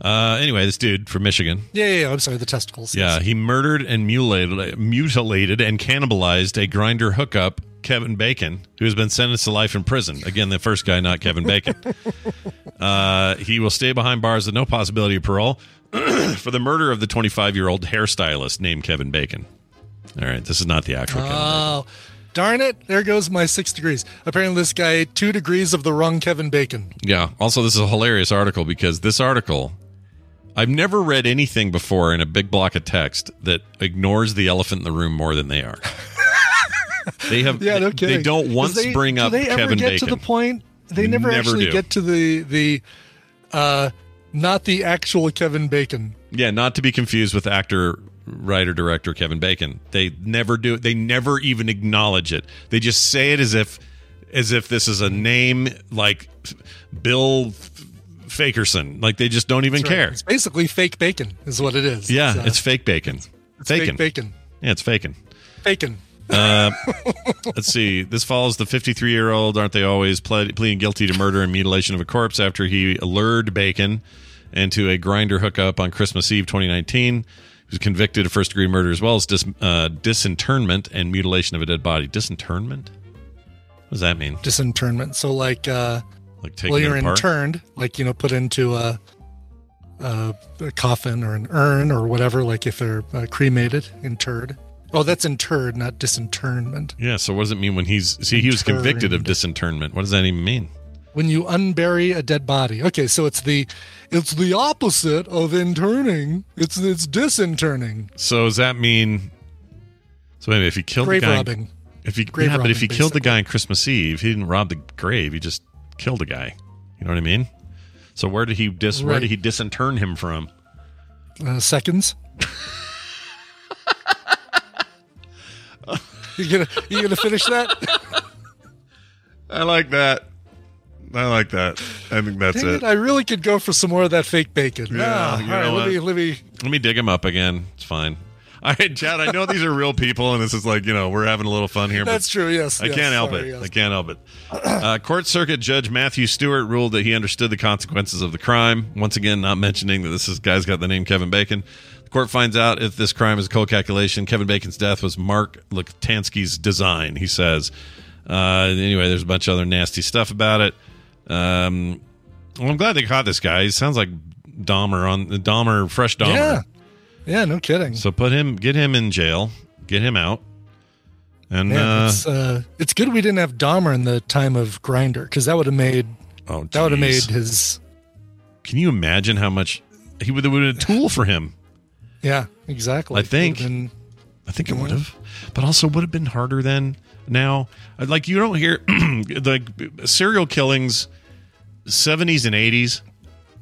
Anyway, this dude from Michigan. Yeah, I'm sorry, the testicles. Yeah, yes. He murdered and mutilated and cannibalized a grinder hookup, Kevin Bacon, who has been sentenced to life in prison. Again, the first guy, not Kevin Bacon. He will stay behind bars with no possibility of parole for the murder of the 25-year-old hairstylist named Kevin Bacon. All right, this is not the actual Kevin Bacon. Oh, darn it. There goes my 6 degrees. Apparently, this guy ate 2 degrees of the wrong Kevin Bacon. Yeah, also, this is a hilarious article because this article... I've never read anything before in a big block of text that ignores the elephant in the room more than they are. They have, yeah, no kidding. They don't once bring up Kevin Bacon. Do they ever get to the point? They never actually get to the not the actual Kevin Bacon. Yeah, not to be confused with actor, writer, director Kevin Bacon. They never do. They never even acknowledge it. They just say it as if this is a name like Bill Fakerson. Like they just don't even care. It's basically fake bacon is what it is. Yeah, it's fake bacon. It's fake bacon. Yeah, it's faking. Bacon. Let's see. This follows the 53-year-old, aren't they always, pleading guilty to murder and mutilation of a corpse after he lured Bacon into a grinder hookup on Christmas Eve 2019. He was convicted of first-degree murder as well as disinterment and mutilation of a dead body. Disinterment? What does that mean? Disinterment. So like... you're interned, like, you know, put into a coffin or an urn or whatever, like if they're cremated, interred. Oh, that's interred, not disinterment. Yeah, so what does it mean when he was convicted of disinterment. What does that even mean? When you unbury a dead body. Okay, so it's the opposite of interning. It's disinterning. So does that mean, so maybe if he killed the guy. Grave robbing. If he killed the guy on Christmas Eve, he didn't rob the grave, he just killed a guy, you know what I mean? So where did he where did he disinter him from? Seconds. You gonna finish that? I like that. I think that's it. I really could go for some more of that fake bacon. Yeah. You know, all right, let me dig him up again. It's fine. All right, Chad. I know these are real people, and this is like, you know, we're having a little fun here. That's true. Yes, I can't help it. Court Circuit Judge Matthew Stewart ruled that he understood the consequences of the crime. Once again, not mentioning that this guy's got the name Kevin Bacon. The court finds out if this crime is a cold calculation. Kevin Bacon's death was Mark Luktansky's design. He says. Anyway, there's a bunch of other nasty stuff about it. Well, I'm glad they caught this guy. He sounds like Dahmer on the Dahmer, fresh Dahmer. Yeah. Yeah, no kidding. So get him in jail, get him out, and it's good we didn't have Dahmer in the time of Grindr, because that would have made his. Can you imagine how much he would have been a tool for him? Yeah, exactly. I think it would have, but also would have been harder then. Now, like you don't hear like serial killings, 70s and 80s.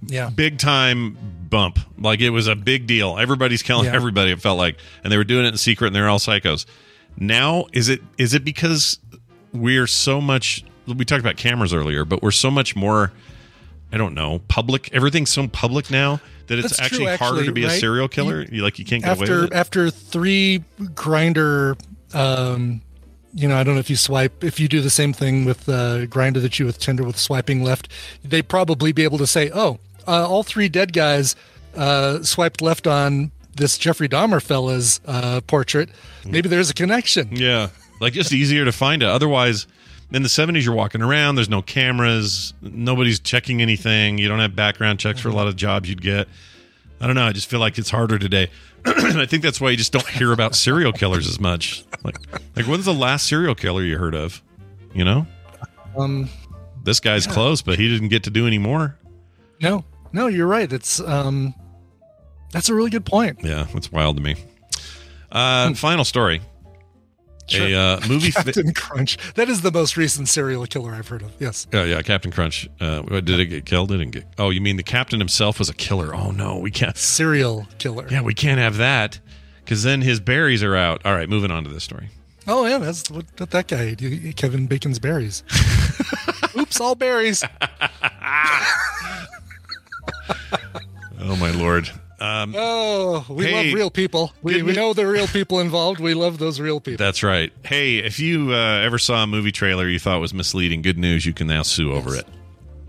Yeah, big time bump. Like it was a big deal. Everybody's killing everybody. It felt like, and they were doing it in secret, and they're all psychos. Now, is it because we're so much? We talked about cameras earlier, but we're so much more. I don't know. Public. Everything's so public now that it's actually harder to be a serial killer. You can't get away with it. After three Grindr you know, I don't know if you swipe, if you do the same thing with Grindr that you with Tinder with swiping left, they'd probably be able to say, oh, all three dead guys swiped left on this Jeffrey Dahmer fella's portrait. Maybe there's a connection. Yeah. Like, just easier to find it. Otherwise, in the 70s, you're walking around. There's no cameras. Nobody's checking anything. You don't have background checks for a lot of jobs you'd get. I don't know. I just feel like it's harder today. And I think that's why you just don't hear about serial killers as much. Like when's the last serial killer you heard of? You know? This guy's close, but he didn't get to do any more. No, you're right. It's that's a really good point. Yeah, it's wild to me. Final story. Sure. A movie Captain Crunch. That is the most recent serial killer I've heard of. Yes. Oh yeah, Captain Crunch. Did it get killed? It didn't get. Oh, you mean the captain himself was a killer? Oh no, we can't. Serial killer. Yeah, we can't have that because then his berries are out. All right, moving on to this story. Oh yeah, that's what that guy did. Kevin Bacon's berries. Oops, all berries. Oh my lord. Love real people. We know the real people involved. We love those real people. That's right. Hey, if you ever saw a movie trailer you thought was misleading, good news, you can now sue over it.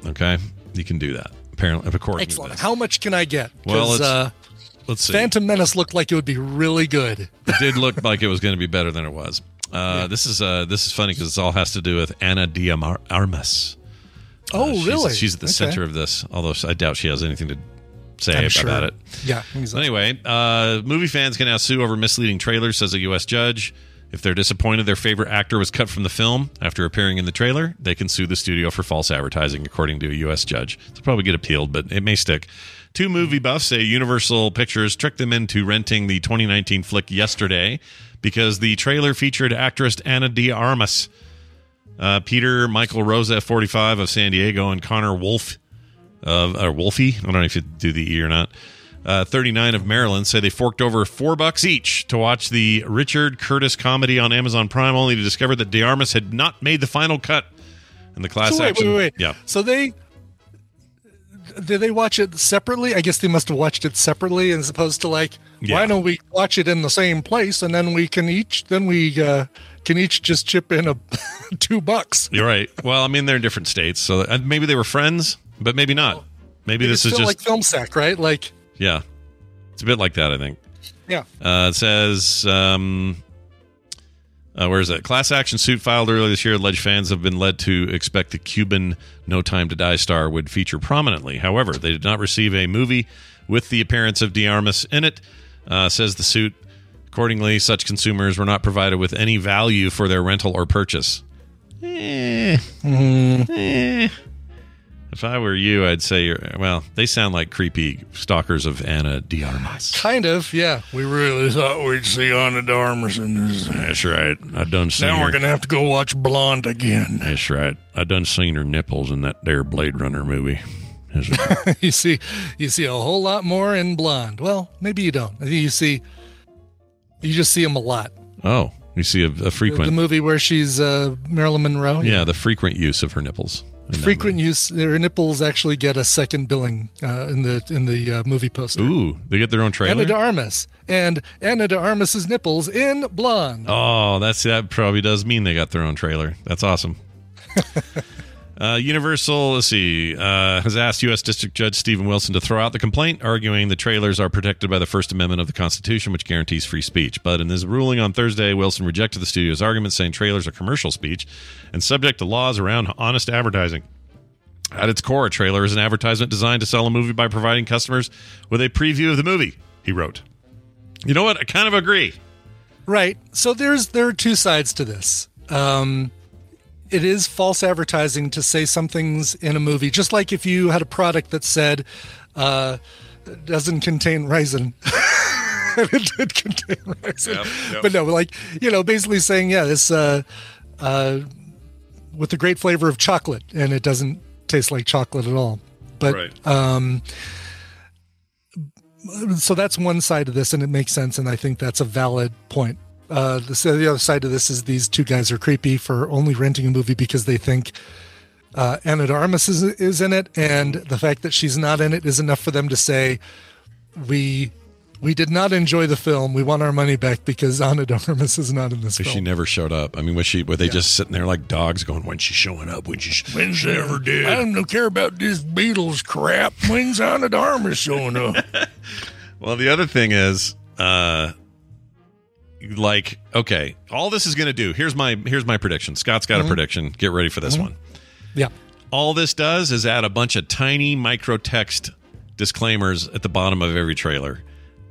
Okay? You can do that. Apparently, according Excellent. To this. How much can I get? Well, let's see. Phantom Menace looked like it would be really good. It did look like it was going to be better than it was. Yeah. This is funny because this all has to do with Ana de Armas. Really? She's at the center of this, although I doubt she has anything to say about it. Yeah. Exactly. Anyway, movie fans can now sue over misleading trailers, says a U.S. judge. If they're disappointed their favorite actor was cut from the film after appearing in the trailer, they can sue the studio for false advertising, according to a U.S. judge. They'll probably get appealed, but it may stick. Two movie buffs say Universal Pictures tricked them into renting the 2019 flick Yesterday because the trailer featured actress Ana de Armas. Peter Michael Rosa, 45, of San Diego, and Connor Wolfe. Wolfie, I don't know if you do the E or not, 39 of Maryland, say they forked over $4 each to watch the Richard Curtis comedy on Amazon Prime, only to discover that de Armas had not made the final cut in the class action. Wait. Yeah. So did they watch it separately? I guess they must have watched it separately as opposed to why don't we watch it in the same place and then we can each, just chip in a $2. You're right. Well, I mean, they're in different states, so maybe they were friends. But maybe not. Maybe this is just like film sack, right? Yeah, it's a bit like that, I think. Yeah. It says, where is it? Class action suit filed earlier this year. Alleged fans have been led to expect the Cuban No Time to Die star would feature prominently. However, they did not receive a movie with the appearance of de Armas in it, says the suit. Accordingly, such consumers were not provided with any value for their rental or purchase. If I were you, I'd say, they sound like creepy stalkers of Ana de Armas. Kind of, yeah. We really thought we'd see Ana de Armas in this. That's right. Now we're going to have to go watch Blonde again. That's right. I done seen her nipples in that there Blade Runner movie. You see a whole lot more in Blonde. Well, maybe you don't. You just see them a lot. Oh, you see a frequent. The movie where she's Marilyn Monroe. Yeah, the frequent use of her nipples. Frequent use. Their nipples actually get a second billing in the movie poster. Ooh, they get their own trailer. Ana de Armas and Ana de Armas' nipples in Blonde. Oh, that probably does mean they got their own trailer. That's awesome. Universal, has asked U.S. District Judge Stephen Wilson to throw out the complaint, arguing the trailers are protected by the First Amendment of the Constitution, which guarantees free speech. But in his ruling on Thursday, Wilson rejected the studio's argument, saying trailers are commercial speech and subject to laws around honest advertising. At its core, a trailer is an advertisement designed to sell a movie by providing customers with a preview of the movie, he wrote. You know what? I kind of agree. Right. So there are two sides to this. It is false advertising to say something's in a movie, just like if you had a product that said doesn't contain ricin. It did contain ricin. Yep. But no, basically saying, this with the great flavor of chocolate, and it doesn't taste like chocolate at all. But right. So that's one side of this, and it makes sense, and I think that's a valid point. The other side of this is these two guys are creepy for only renting a movie because they think Ana de Armas is in it, and the fact that she's not in it is enough for them to say we We did not enjoy the film. We want our money back because Ana de Armas is not in this film. She never showed up. I mean, were they just sitting there like dogs going, when's she showing up? When's she ever did? I don't care about this Beatles crap. When's Ana de Armas showing up? Well, the other thing is, okay, all this is going to do. Here's my prediction. Scott's got a prediction. Get ready for this one. Yeah. All this does is add a bunch of tiny micro text disclaimers at the bottom of every trailer.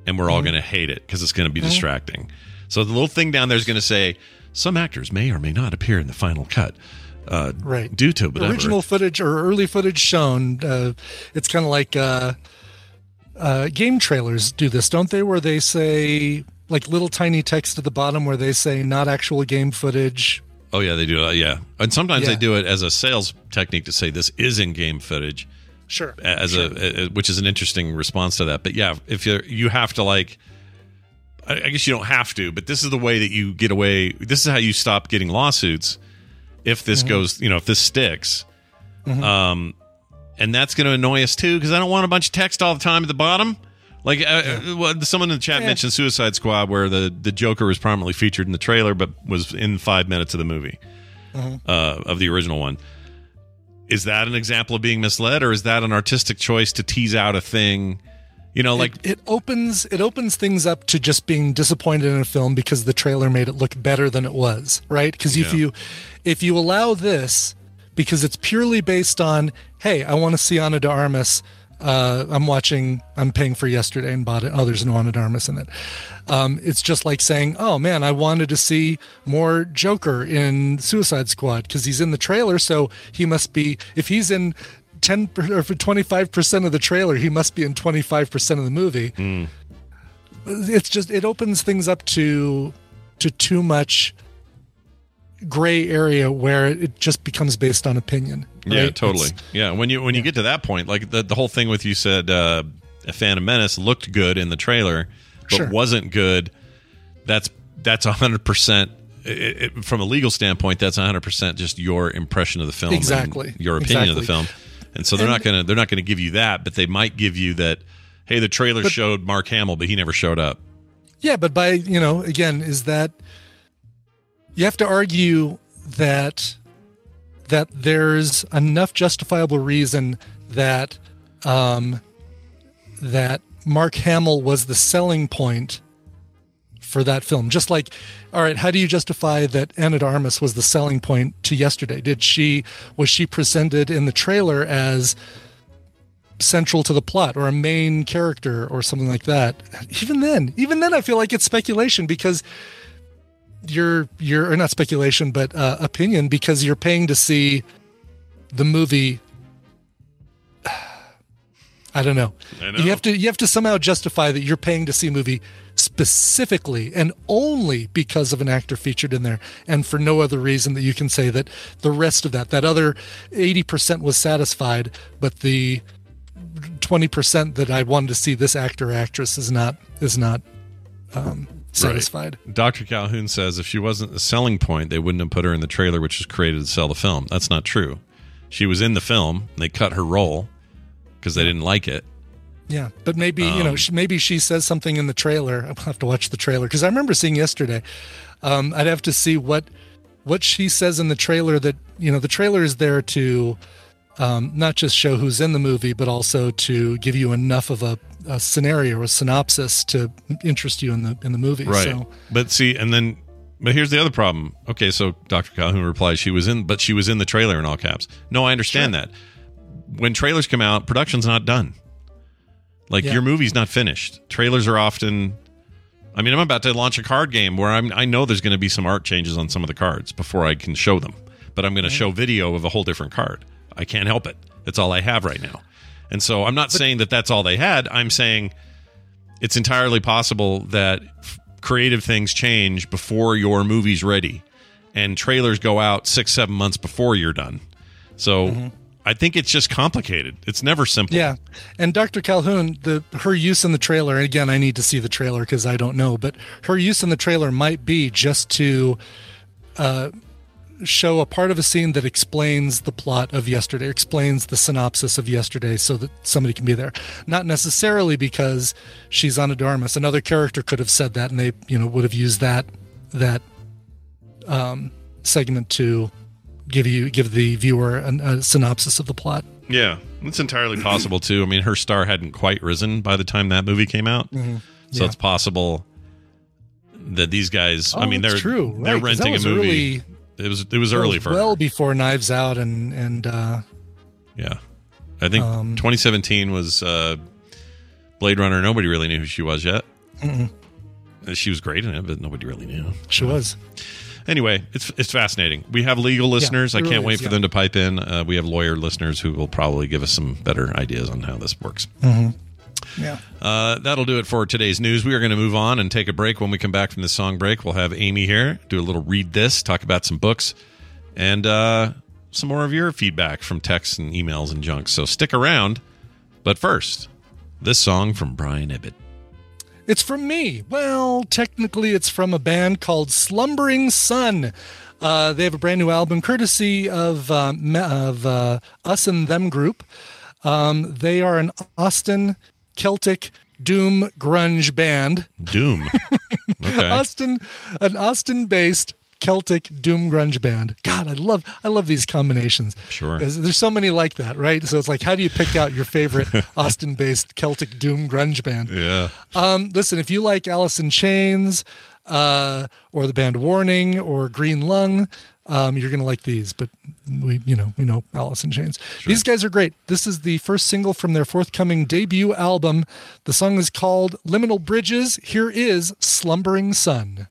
And we're all going to hate it because it's going to be distracting. So the little thing down there is going to say, some actors may or may not appear in the final cut due to whatever. Original footage or early footage shown. It's kind of like game trailers do this, don't they? Where they say, like little tiny text at the bottom where they say not actual game footage. Oh, yeah, they do. And sometimes they do it as a sales technique to say this is in-game footage. Sure. Which is an interesting response to that. But yeah, if you have to, like, I guess you don't have to, but this is the way that you get away. This is how you stop getting lawsuits if this goes, if this sticks. Mm-hmm. And that's going to annoy us too, because I don't want a bunch of text all the time at the bottom. Like someone in the chat mentioned Suicide Squad, where the Joker was prominently featured in the trailer, but was in 5 minutes of the movie of the original one. Is that an example of being misled, or is that an artistic choice to tease out a thing? It opens things up to just being disappointed in a film because the trailer made it look better than it was, right? Because if you allow this, because it's purely based on, hey, I want to see Ana de Armas. I'm paying for Yesterday and bought it. Oh, there's no Ana de Armas in it. It's just like saying, oh man, I wanted to see more Joker in Suicide Squad because he's in the trailer. So he must be, if he's in 10 or 25% of the trailer, he must be in 25% of the movie. Mm. It's just, it opens things up to too much gray area where it just becomes based on opinion. Right? Yeah, totally. When you get to that point, like the whole thing with, you said A Phantom Menace looked good in the trailer, but wasn't good. That's 100%. From a legal standpoint, that's 100% just your impression of the film, and your opinion of the film. And so they're not gonna give you that, but they might give you that. Hey, the trailer showed Mark Hamill, but he never showed up. Yeah, but by again, is that. You have to argue that there's enough justifiable reason that that Mark Hamill was the selling point for that film. Just like, all right, how do you justify that Ana de Armas was the selling point to Yesterday? Was she presented in the trailer as central to the plot or a main character or something like that? Even then, I feel like it's speculation because. You're not speculation, but opinion, because you're paying to see the movie. I don't know. I know. You have to somehow justify that you're paying to see a movie specifically and only because of an actor featured in there, and for no other reason that you can say that the rest of that other 80% was satisfied, but the 20% that I wanted to see this actor or actress is not. Satisfied. Right. Dr. Calhoun says if she wasn't the selling point, they wouldn't have put her in the trailer, which was created to sell the film. That's not true. She was in the film. They cut her role because they didn't like it. Yeah, but maybe maybe she says something in the trailer. I'll have to watch the trailer because I remember seeing Yesterday. I'd have to see what she says in the trailer. That the trailer is there to not just show who's in the movie, but also to give you enough of a scenario or synopsis to interest you in the movie. Right. So. But see, but here's the other problem. Okay. So Dr. Calhoun replies, she was in the trailer in all caps. No, I understand that. When trailers come out, production's not done. Your movie's not finished. Trailers are often, I'm about to launch a card game where I know there's going to be some art changes on some of the cards before I can show them, but I'm going to show video of a whole different card. I can't help it. That's all I have right now. And so I'm not saying that that's all they had. I'm saying it's entirely possible that creative things change before your movie's ready. And trailers go out 6-7 months before you're done. So I think it's just complicated. It's never simple. Yeah. And Dr. Calhoun, her use in the trailer, and again, I need to see the trailer because I don't know, but her use in the trailer might be just to show a part of a scene that explains the plot of yesterday, explains the synopsis of yesterday so that somebody can be there. Not necessarily because she's Anadarmus. Another character could have said that, and they, you know, would have used that segment to give the viewer a synopsis of the plot. Yeah, it's entirely possible too. I mean, her star hadn't quite risen by the time that movie came out. Mm-hmm. So yeah. It's possible that these guys, they're renting a movie. It was early for well her. Before Knives Out and yeah, I think 2017 was Blade Runner. Nobody really knew who she was yet. Mm-mm. She was great in it, but nobody really knew she was. Anyway, it's fascinating. We have legal listeners. Yeah, I can't wait for them to pipe in. We have lawyer listeners who will probably give us some better ideas on how this works. Mm-hmm. Yeah. That'll do it for today's news. We are going to move on and take a break. When we come back from the song break, we'll have Amy here, do a little read this, talk about some books, and some more of your feedback from texts and emails and junk. So stick around. But first, this song from Brian Ibbett. It's from me. Well, technically it's from a band called Slumbering Sun. They have a brand new album courtesy of Us and Them Group. They are an Austin Celtic doom grunge band. Doom. Okay. Austin-based Celtic doom grunge band. God, I love these combinations. Sure. There's so many like that, right? So it's like, how do you pick out your favorite Austin-based Celtic doom grunge band? Yeah. Listen, if you like Alice in Chains, or the band Warning or Green Lung, you're going to like these, but we know Alice in Chains. Sure. These guys are great. This is the first single from their forthcoming debut album. The song is called Liminal Bridges. Here is Slumbering Sun.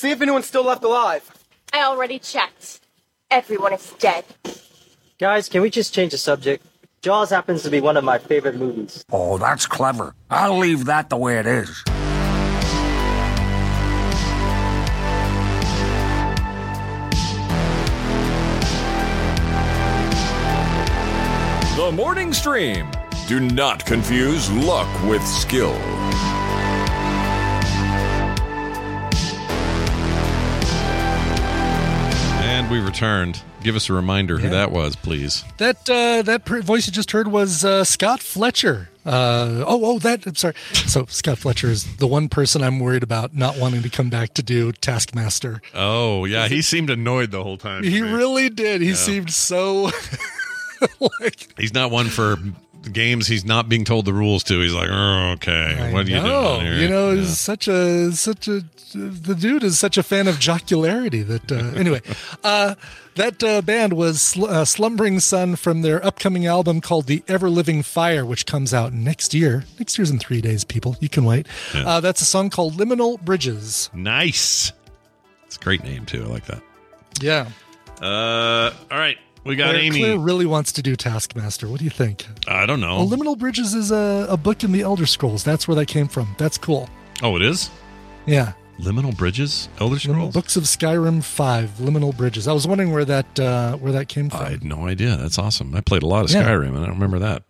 See if anyone's still left alive. I already checked. Everyone is dead. Guys, can we just change the subject? Jaws happens to be one of my favorite movies. Oh, that's clever. I'll leave that the way it is. The Morning Stream. Do not confuse luck with skill. And we returned. Give us a reminder who that was, please. That voice you just heard was Scott Fletcher. I'm sorry. So Scott Fletcher is the one person I'm worried about not wanting to come back to do Taskmaster. Oh, yeah. He seemed annoyed the whole time. He really did. He seemed so... he's not one for games he's not being told the rules to. He's like, oh, okay, what are you doing here? You know, he's such a the dude is such a fan of jocularity that that band was Slumbering Sun from their upcoming album called The Ever-Living Fire, which comes out next year. Next year's in 3 days, people. You can wait. Yeah. That's a song called Liminal Bridges. Nice. It's a great name, too. I like that. Yeah. All right. We got Amy. Claire really wants to do Taskmaster. What do you think? I don't know. Well, Liminal Bridges is a book in the Elder Scrolls. That's where that came from. That's cool. Oh, it is? Yeah. Liminal Bridges? Elder Scrolls? Books of Skyrim 5, Liminal Bridges. I was wondering where that came from. I had no idea. That's awesome. I played a lot of Skyrim, and I don't remember that.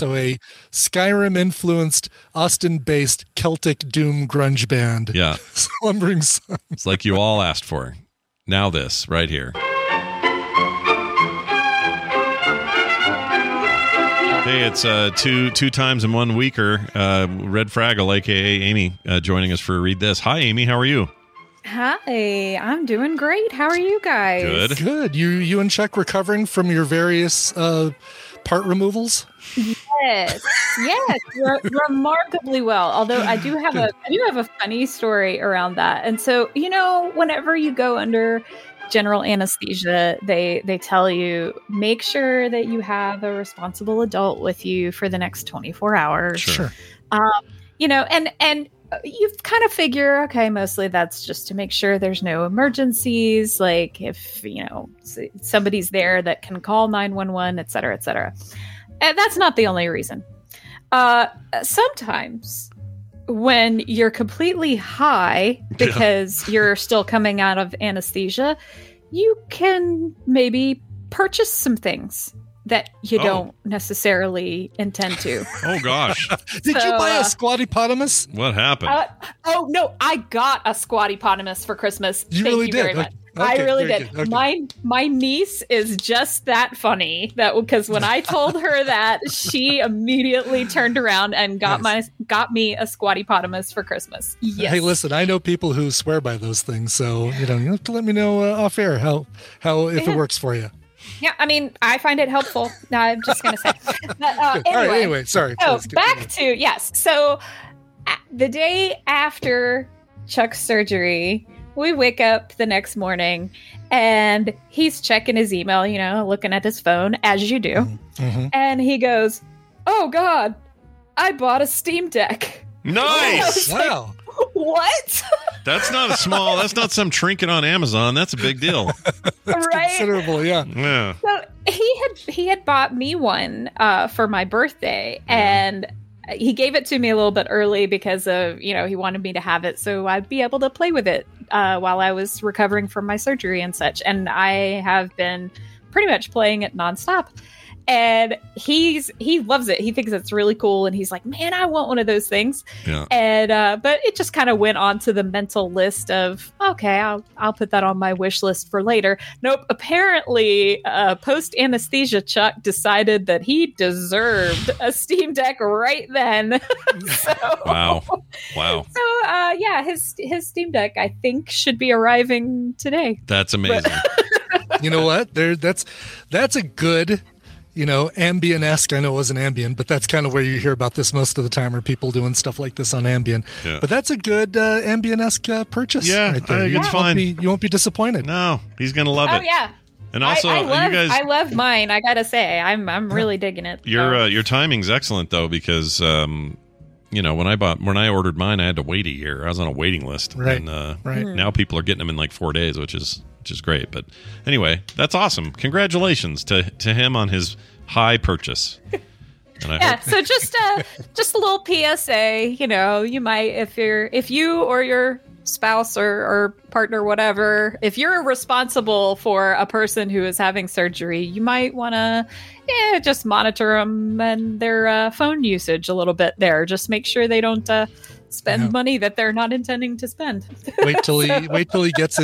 So a Skyrim-influenced, Austin-based Celtic Doom grunge band. Yeah. Slumbering Sun. It's like you all asked for. Now this, right here. Hey, it's two times in 1 weeker. Red Fraggle, a.k.a. Amy, joining us for Read This. Hi, Amy. How are you? Hi. I'm doing great. How are you guys? Good. You and Chuck recovering from your various part removals? Yes. Remarkably well. Although I do have a funny story around that. And so, you know, whenever you go under general anesthesia, they tell you, make sure that you have a responsible adult with you for the next 24 hours. Sure. You know, and you kind of figure, okay, mostly that's just to make sure there's no emergencies. Like if, you know, somebody's there that can call 911, et cetera, et cetera. And that's not the only reason. Sometimes when you're completely high because you're still coming out of anesthesia, you can maybe purchase some things that you don't necessarily intend to. Oh, gosh. Did you buy a squattypotamus? What happened? No, I got a squattypotamus for Christmas. Thank you very much. Okay, I really did. Okay. My niece is just that funny because when I told her that, she immediately turned around and got me a squattypotamus for Christmas. Yes. Hey, listen, I know people who swear by those things, so you have to let me know off air if it works for you. Yeah, I mean, I find it helpful. No, I'm just going to say. But, anyway, all right, sorry. So back to yes. So the day after Chuck's surgery, we wake up the next morning and he's checking his email, you know, looking at his phone, as you do. Mm-hmm. And he goes, oh, God, I bought a Steam Deck. Nice. Wow. Like, what? That's not some trinket on Amazon. That's a big deal. That's right? Considerable, yeah. So he had bought me one for my birthday and he gave it to me a little bit early because of, you know, he wanted me to have it so I'd be able to play with it while I was recovering from my surgery and such. And I have been pretty much playing it nonstop. And he loves it. He thinks it's really cool. And he's like, man, I want one of those things. Yeah. And but it just kind of went on to the mental list of, okay, I'll put that on my wish list for later. Nope. Apparently, post anesthesia, Chuck decided that he deserved a Steam Deck right then. Wow. So his Steam Deck, I think, should be arriving today. That's amazing. You know what? That's a good. You know, Ambien-esque. I know it wasn't Ambien, but that's kind of where you hear about this most of the time, are people doing stuff like this on Ambien. Yeah. But that's a good Ambien-esque purchase. Yeah, right there. It's fine. You won't be disappointed. No, he's going to love it. Oh, yeah. And also, I love mine. I got to say, I'm really digging it. Your timing's excellent, though, because you know, when I ordered mine, I had to wait a year. I was on a waiting list. Right. And, now people are getting them in like 4 days, which is great. But anyway, that's awesome. Congratulations to him on his high purchase. So just a little PSA, you know, you might, if you or your spouse or partner, whatever, if you're responsible for a person who is having surgery, you might want to just monitor them and their phone usage a little bit there. Just make sure they don't spend money that they're not intending to spend. Wait till he gets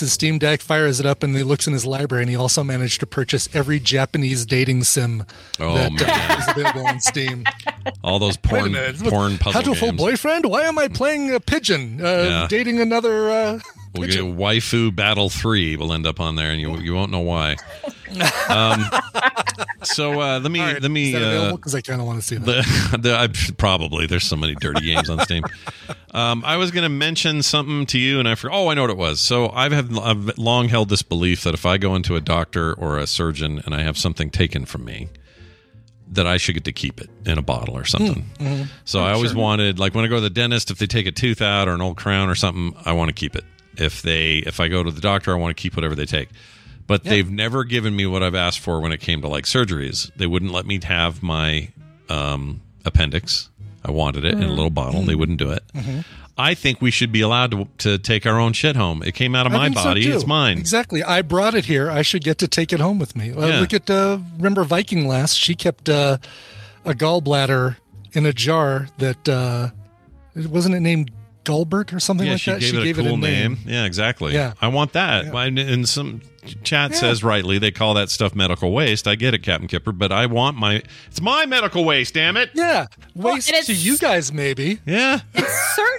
his Steam Deck, fires it up, and he looks in his library, and he also managed to purchase every Japanese dating sim is available on Steam. All those porn puzzle games. How to full boyfriend? Why am I playing a pigeon? Dating another pigeon. We'll get Waifu Battle 3 will end up on there, and you won't know why. Let me. Because I kind of want to see that. Probably there's so many dirty games on Steam. I was going to mention something to you, and I forgot. Oh, I know what it was. So I've long held this belief that if I go into a doctor or a surgeon and I have something taken from me, that I should get to keep it in a bottle or something. Mm-hmm. So I always wanted, like when I go to the dentist, if they take a tooth out or an old crown or something, I want to keep it. If I go to the doctor, I want to keep whatever they take. But they've never given me what I've asked for when it came to like surgeries. They wouldn't let me have my appendix. I wanted it in a little bottle. They wouldn't do it. Mm-hmm. I think we should be allowed to take our own shit home. It came out of my body. So it's mine. Exactly. I brought it here. I should get to take it home with me. Look at, remember Viking last? She kept a gallbladder in a jar that, wasn't it named Gulbert or something like that? She gave it a cool name. Yeah, exactly. Yeah. I want that. Yeah. And some chat says rightly they call that stuff medical waste. I get it, Captain Kipper, but I want it's my medical waste, damn it. Yeah. Waste to you guys maybe. Yeah.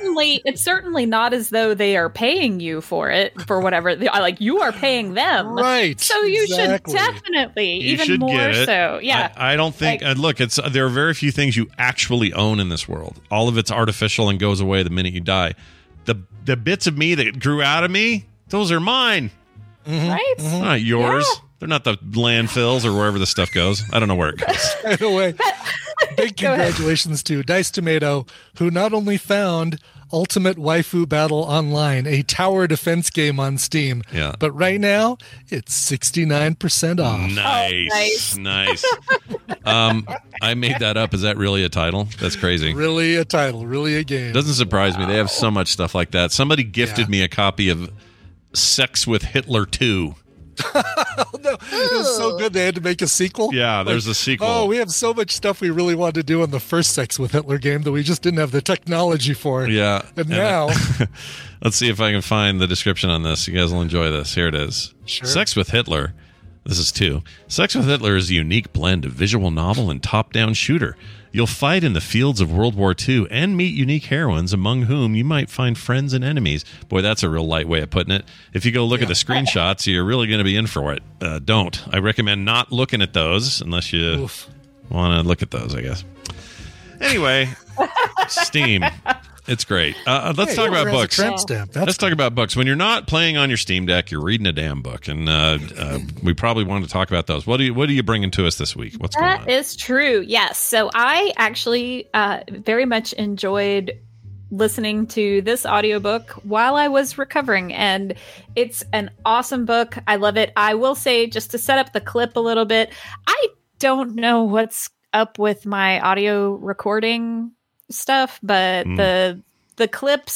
It's certainly not as though they are paying you for it for whatever you are paying them. Right. So you should definitely even more so. Yeah. I don't think there are very few things you actually own in this world. All of it's artificial and goes away the minute you die. The bits of me that grew out of me, those are mine. Mm-hmm. Right? Mm-hmm. Not yours. Yeah. They're not the landfills or wherever the stuff goes. I don't know where it goes. By the way, big congratulations to Dice Tomato, who not only found Ultimate Waifu Battle Online, a tower defense game on Steam, but right now it's 69% off. Nice. I made that up. Is that really a title? That's crazy. Really a title. Really a game. Doesn't surprise me. They have so much stuff like that. Somebody gifted me a copy of Sex with Hitler 2. No, it was so good they had to make a sequel. Yeah, there's a sequel. Oh, we have so much stuff we really wanted to do on the first Sex with Hitler game that we just didn't have the technology for. Yeah. And now... Let's see if I can find the description on this. You guys will enjoy this. Here it is. Sure. Sex with Hitler. This is 2. Sex with Hitler is a unique blend of visual novel and top-down shooter. You'll fight in the fields of World War II and meet unique heroines, among whom you might find friends and enemies. Boy, that's a real light way of putting it. If you go look at the screenshots, you're really going to be in for it. Don't. I recommend not looking at those unless you want to look at those, I guess. Anyway, Steam. It's great. Let's talk about books. Let's talk about books. When you're not playing on your Steam Deck, you're reading a damn book, and we probably want to talk about those. What are you bringing to us this week? What's going on? That is true. Yes. So I actually very much enjoyed listening to this audiobook while I was recovering, and it's an awesome book. I love it. I will say, just to set up the clip a little bit, I don't know what's up with my audio recording stuff, but the clip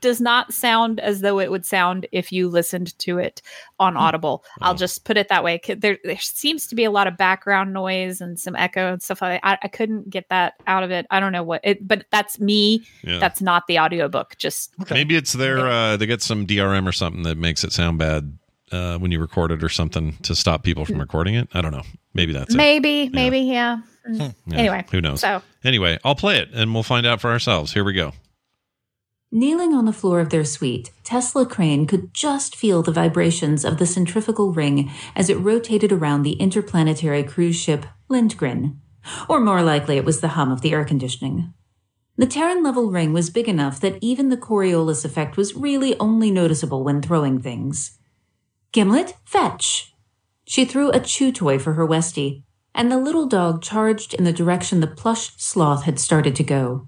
does not sound as though it would sound if you listened to it on Audible. I'll just put it that way. There seems to be a lot of background noise and some echo and stuff like that. I couldn't get that out of it. I don't know what it, but that's me. Yeah. That's not the audiobook. Just maybe it's their they get some DRM or something that makes it sound bad when you record it or something to stop people from recording it. I don't know. Maybe that's it. Maybe. Yeah, anyway, who knows? So. Anyway, I'll play it and we'll find out for ourselves. Here we go. Kneeling on the floor of their suite, Tesla Crane could just feel the vibrations of the centrifugal ring as it rotated around the interplanetary cruise ship Lindgren. Or more likely, it was the hum of the air conditioning. The Terran-level ring was big enough that even the Coriolis effect was really only noticeable when throwing things. Gimlet, fetch! She threw a chew toy for her Westie, and the little dog charged in the direction the plush sloth had started to go.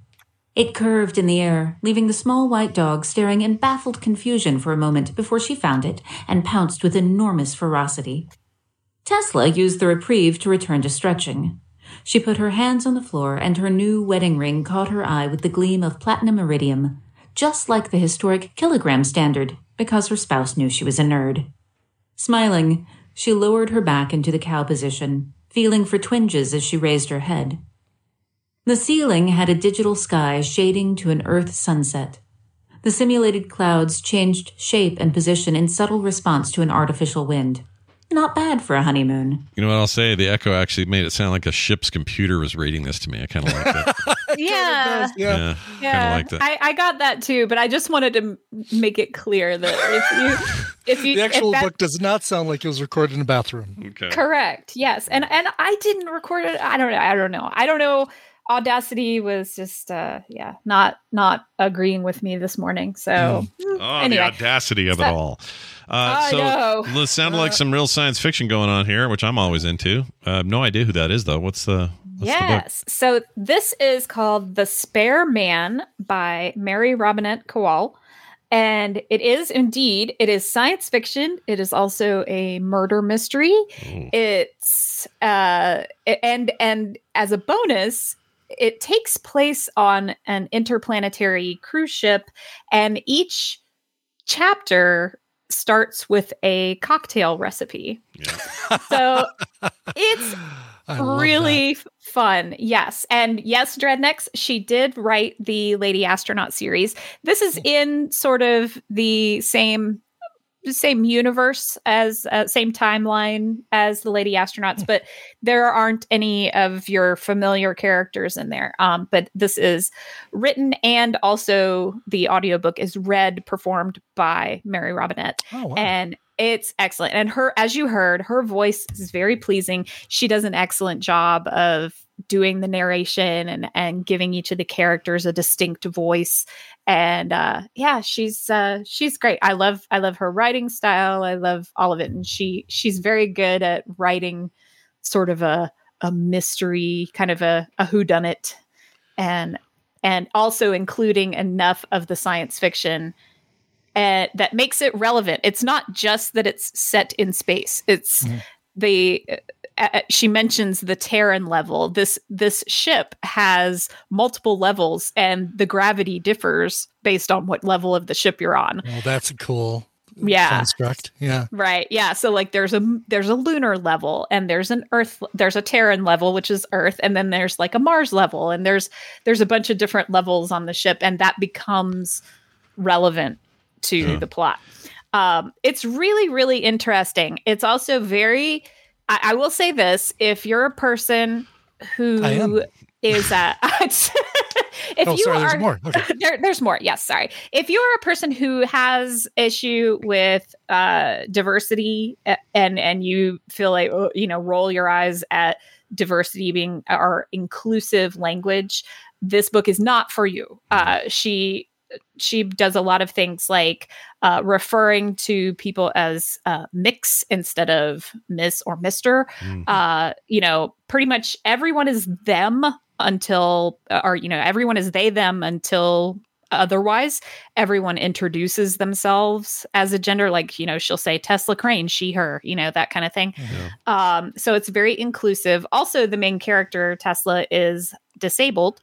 It curved in the air, leaving the small white dog staring in baffled confusion for a moment before she found it and pounced with enormous ferocity. Tesla used the reprieve to return to stretching. She put her hands on the floor, and her new wedding ring caught her eye with the gleam of platinum iridium, just like the historic kilogram standard, because her spouse knew she was a nerd. Smiling, she lowered her back into the cow position, feeling for twinges as she raised her head. The ceiling had a digital sky shading to an earth sunset. The simulated clouds changed shape and position in subtle response to an artificial wind. Not bad for a honeymoon. You know what I'll say? The echo actually made it sound like a ship's computer was reading this to me. I kind of like that. Yeah. Kind of like that. I got that too, but I just wanted to make it clear that if you the actual book does not sound like it was recorded in a bathroom. Okay. Correct. Yes, and I didn't record it. I don't know. Audacity was just, not agreeing with me this morning. So, anyway. The audacity of it all. It sounded like some real science fiction going on here, which I'm always into. I have no idea who that is, though. What's the book? So this is called The Spare Man by Mary Robinette Kowal. And it is science fiction. It is also a murder mystery. Ooh. It's, and as a bonus, it takes place on an interplanetary cruise ship, and each chapter starts with a cocktail recipe. Yeah. So it's really fun. Yes. And yes, Dreadnecks, she did write the Lady Astronaut series. This is in sort of the same universe as same timeline as the Lady Astronauts, but there aren't any of your familiar characters in there. But this is written, and also the audiobook is read, performed by Mary Robinette. Oh, wow. And it's excellent. And her, as you heard, her voice is very pleasing. She does an excellent job of doing the narration and giving each of the characters a distinct voice. And she's great. I love her writing style. I love all of it. And she's very good at writing sort of a mystery, kind of a whodunit, and also including enough of the science fiction that makes it relevant. It's not just that it's set in space. It's she mentions the Terran level. This ship has multiple levels, and the gravity differs based on what level of the ship you're on. Well, that's a cool construct. Yeah. Right. Yeah. So like there's a lunar level, and there's a Terran level, which is Earth, and then there's like a Mars level, and there's a bunch of different levels on the ship, and that becomes relevant to the plot. It's really, really interesting. It's also very, I will say this, if you're a person who is there's more. Okay. There's more. Yes. Sorry. If you're a person who has issue with diversity and you feel like, roll your eyes at diversity being our inclusive language, this book is not for you. She does a lot of things like referring to people as mix instead of miss or mister. Mm-hmm. Pretty much everyone is them everyone is they, them until otherwise. Everyone introduces themselves as a gender. Like, she'll say Tesla Crane, she, her, that kind of thing. Mm-hmm. So it's very inclusive. Also, the main character, Tesla, is disabled.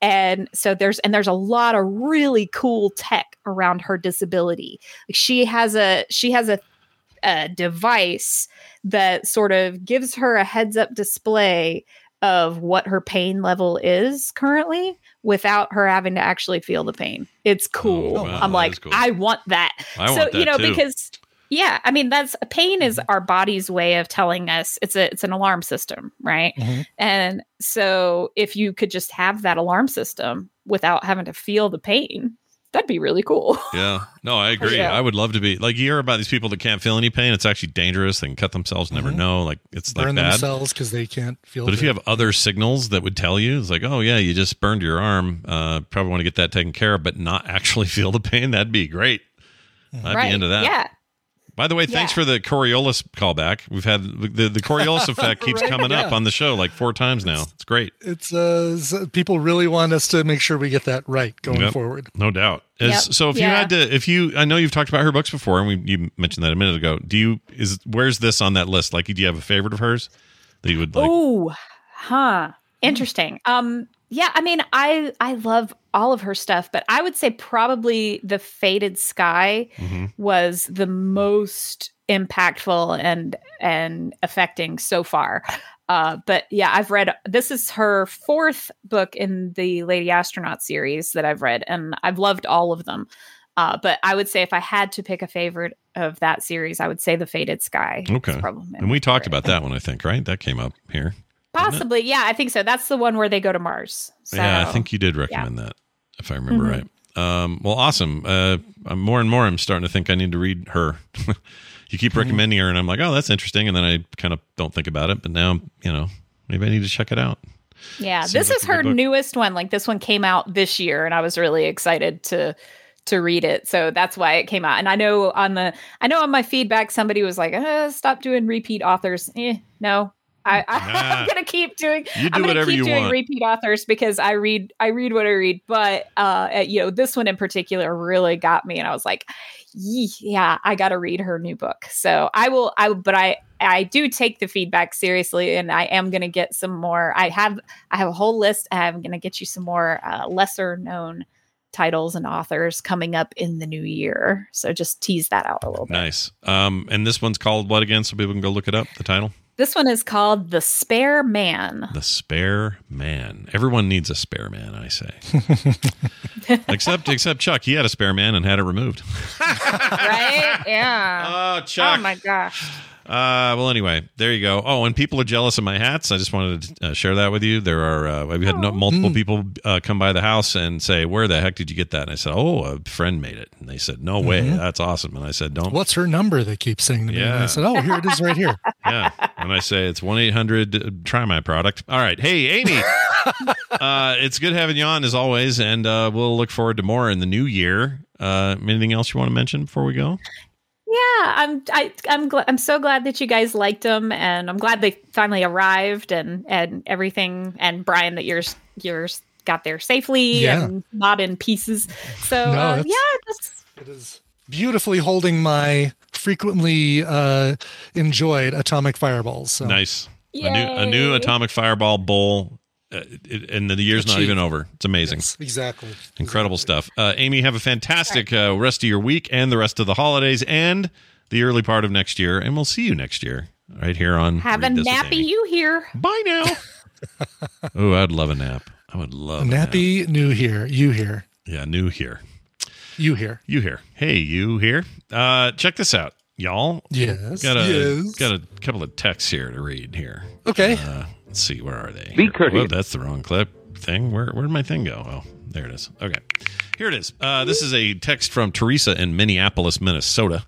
And so there's a lot of really cool tech around her disability. She has a device that sort of gives her a heads up display of what her pain level is currently without her having to actually feel the pain. It's cool. Oh, wow. I'm like, cool. I want that. I want that too. Because that's pain is our body's way of telling us it's an alarm system, right? Mm-hmm. And so if you could just have that alarm system without having to feel the pain, that'd be really cool. Yeah. No, I agree. Yeah. I would love to be like, you hear about these people that can't feel any pain. It's actually dangerous. They can cut themselves, never know. Like, it's burn like that. Burn themselves because they can't feel. But if you have other signals that would tell you, it's like, oh yeah, you just burned your arm. Probably want to get that taken care of, but not actually feel the pain. That'd be great. Mm-hmm. I'd be into that. Yeah. By the way, thanks for the Coriolis callback. We've had the Coriolis effect keeps coming up on the show like four times now. It's great. It's people really want us to make sure we get that right going forward. No doubt. So if you had to, I know you've talked about her books before, and you mentioned that a minute ago. Where's this on that list? Like, do you have a favorite of hers that you would like? Oh, huh. Interesting. Yeah, I mean, I love all of her stuff, but I would say probably The Faded Sky was the most impactful and affecting so far. But yeah, I've read, this is her fourth book in the Lady Astronaut series that I've read, and I've loved all of them. But I would say if I had to pick a favorite of that series, I would say The Faded Sky. Okay. And we talked about that one, I think, right? That came up here. Possibly. Yeah, I think so. That's the one where they go to Mars. So, yeah, I think you did recommend that, if I remember right. Well, awesome. More and more, I'm starting to think I need to read her. You keep recommending her, and I'm like, oh, that's interesting. And then I kind of don't think about it. But now, maybe I need to check it out. Yeah, this is her newest one. Like, this one came out this year, and I was really excited to read it. So that's why it came out. And I know on my feedback, somebody was like, stop doing repeat authors. No. I'm going to keep doing. I'm going to keep doing repeat authors because I read what I read. But this one in particular really got me, and I was like, yeah, I got to read her new book. So I will. But I do take the feedback seriously, and I am going to get some more. I have a whole list. I'm going to get you some more lesser known titles and authors coming up in the new year. So just tease that out a little bit. Nice. And this one's called what again? So people can go look it up. The title. This one is called The Spare Man. The Spare Man. Everyone needs a spare man, I say. except Chuck. He had a spare man and had it removed. Right? Yeah. Oh, Chuck. Oh, my gosh. Well, anyway, there you go. Oh, and people are jealous of my hats. I just wanted to share that with you. There are we had multiple people come by the house and say, "Where the heck did you get that?" And I said, "Oh, a friend made it." And they said, "No way, that's awesome." And I said, "Don't." What's her number? They keep saying to me. And I said, "Oh, here it is, right here." Yeah. And I say it's 1-800. Try my product. All right. Hey, Amy. It's good having you on as always, and we'll look forward to more in the new year. Anything else you want to mention before we go? Yeah, I'm so glad that you guys liked them, and I'm glad they finally arrived and everything. And Brian, that yours got there safely and not in pieces. So it is beautifully holding my frequently enjoyed atomic fireballs. So. Nice, a new atomic fireball bowl. And the year's not even over. It's amazing. Yes, exactly. Incredible stuff. Amy, have a fantastic rest of your week and the rest of the holidays and the early part of next year. And we'll see you next year right here on. Have a nappy you here. Bye now. Oh, I'd love a nap. I would love a nappy nap. New here. You here. Yeah. New here. You here. You here. Hey, you here. Check this out. Y'all. Yes. Got a couple of texts here to read here. Okay. Let's see, where are they? Be courteous. Whoa, that's the wrong clip thing. Where did my thing go? Oh, there it is. Okay. Here it is. This is a text from Teresa in Minneapolis, Minnesota.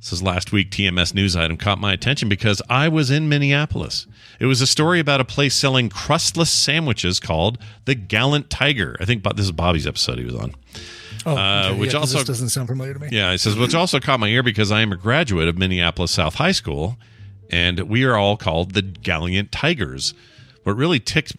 This is last week TMS news item caught my attention because I was in Minneapolis. It was a story about a place selling crustless sandwiches called the Gallant Tiger. I think this is Bobby's episode he was on. Oh, okay. Which also this doesn't sound familiar to me. Yeah, it says, which also caught my ear because I am a graduate of Minneapolis South High School. And we are all called the Gallant Tigers. What really tickled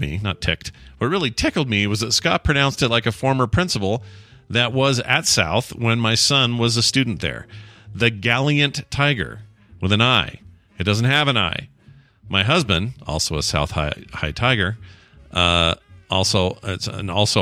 me was that Scott pronounced it like a former principal that was at South when my son was a student there. The Gallant Tiger with an I. It doesn't have an I. My husband, also a South High Tiger, and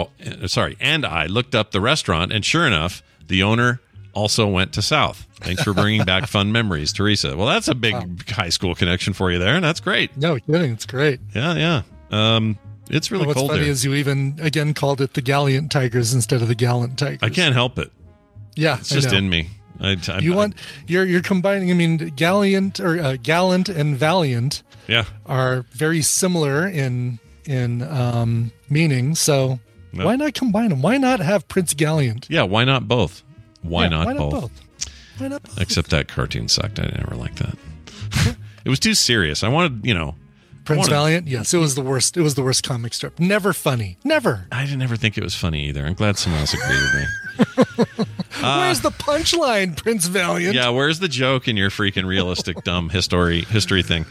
I looked up the restaurant, and sure enough, the owner also went to South. Thanks for bringing back fun memories, Teresa. Well, that's a big high school connection for you there, and that's great. No kidding, it's great. Yeah. It's really cold there. What's funny is you even, again, called it the Gallant Tigers instead of the Gallant Tigers. I can't help it. Yeah, it's just in me. You're combining, I mean, Gallant and Valiant are very similar in meaning, so why not combine them? Why not have Prince Gallant? Yeah, why not both? Why not both? Except that cartoon sucked. I never liked that. It was too serious. I wanted, Valiant. Yes, it was the worst. It was the worst comic strip. Never funny. Never. I didn't ever think it was funny either. I'm glad someone else agreed with me. Where's the punchline, Prince Valiant? Yeah, where's the joke in your freaking realistic dumb history thing?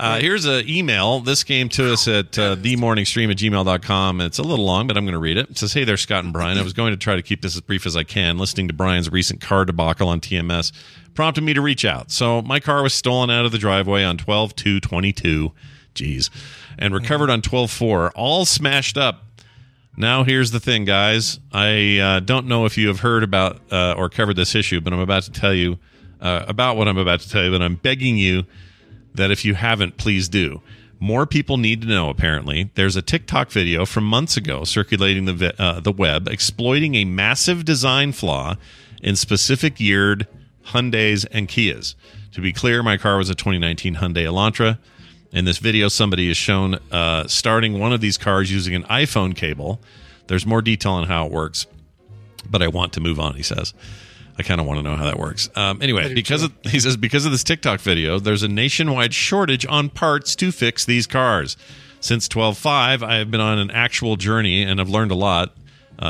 Here's an email. This came to us at themorningstream@gmail.com. It's a little long, but I'm going to read it. It says, hey there, Scott and Brian. I was going to try to keep this as brief as I can. Listening to Brian's recent car debacle on TMS prompted me to reach out. So my car was stolen out of the driveway on 12/2/22. Jeez. And recovered on 12/4, all smashed up. Now, here's the thing, guys. I don't know if you have heard about or covered this issue, but I'm about to tell you about what I'm about to tell you, but I'm begging you that if you haven't, please do. More people need to know, apparently. There's a TikTok video from months ago circulating the web exploiting a massive design flaw in specific yeared Hyundais and Kias. To be clear, my car was a 2019 Hyundai Elantra. In this video, somebody is shown starting one of these cars using an iPhone cable. There's more detail on how it works, but I want to move on, he says. I kind of want to know how that works. Anyway, because of this TikTok video, there's a nationwide shortage on parts to fix these cars. Since 12/5, I have been on an actual journey, and I've learned a lot.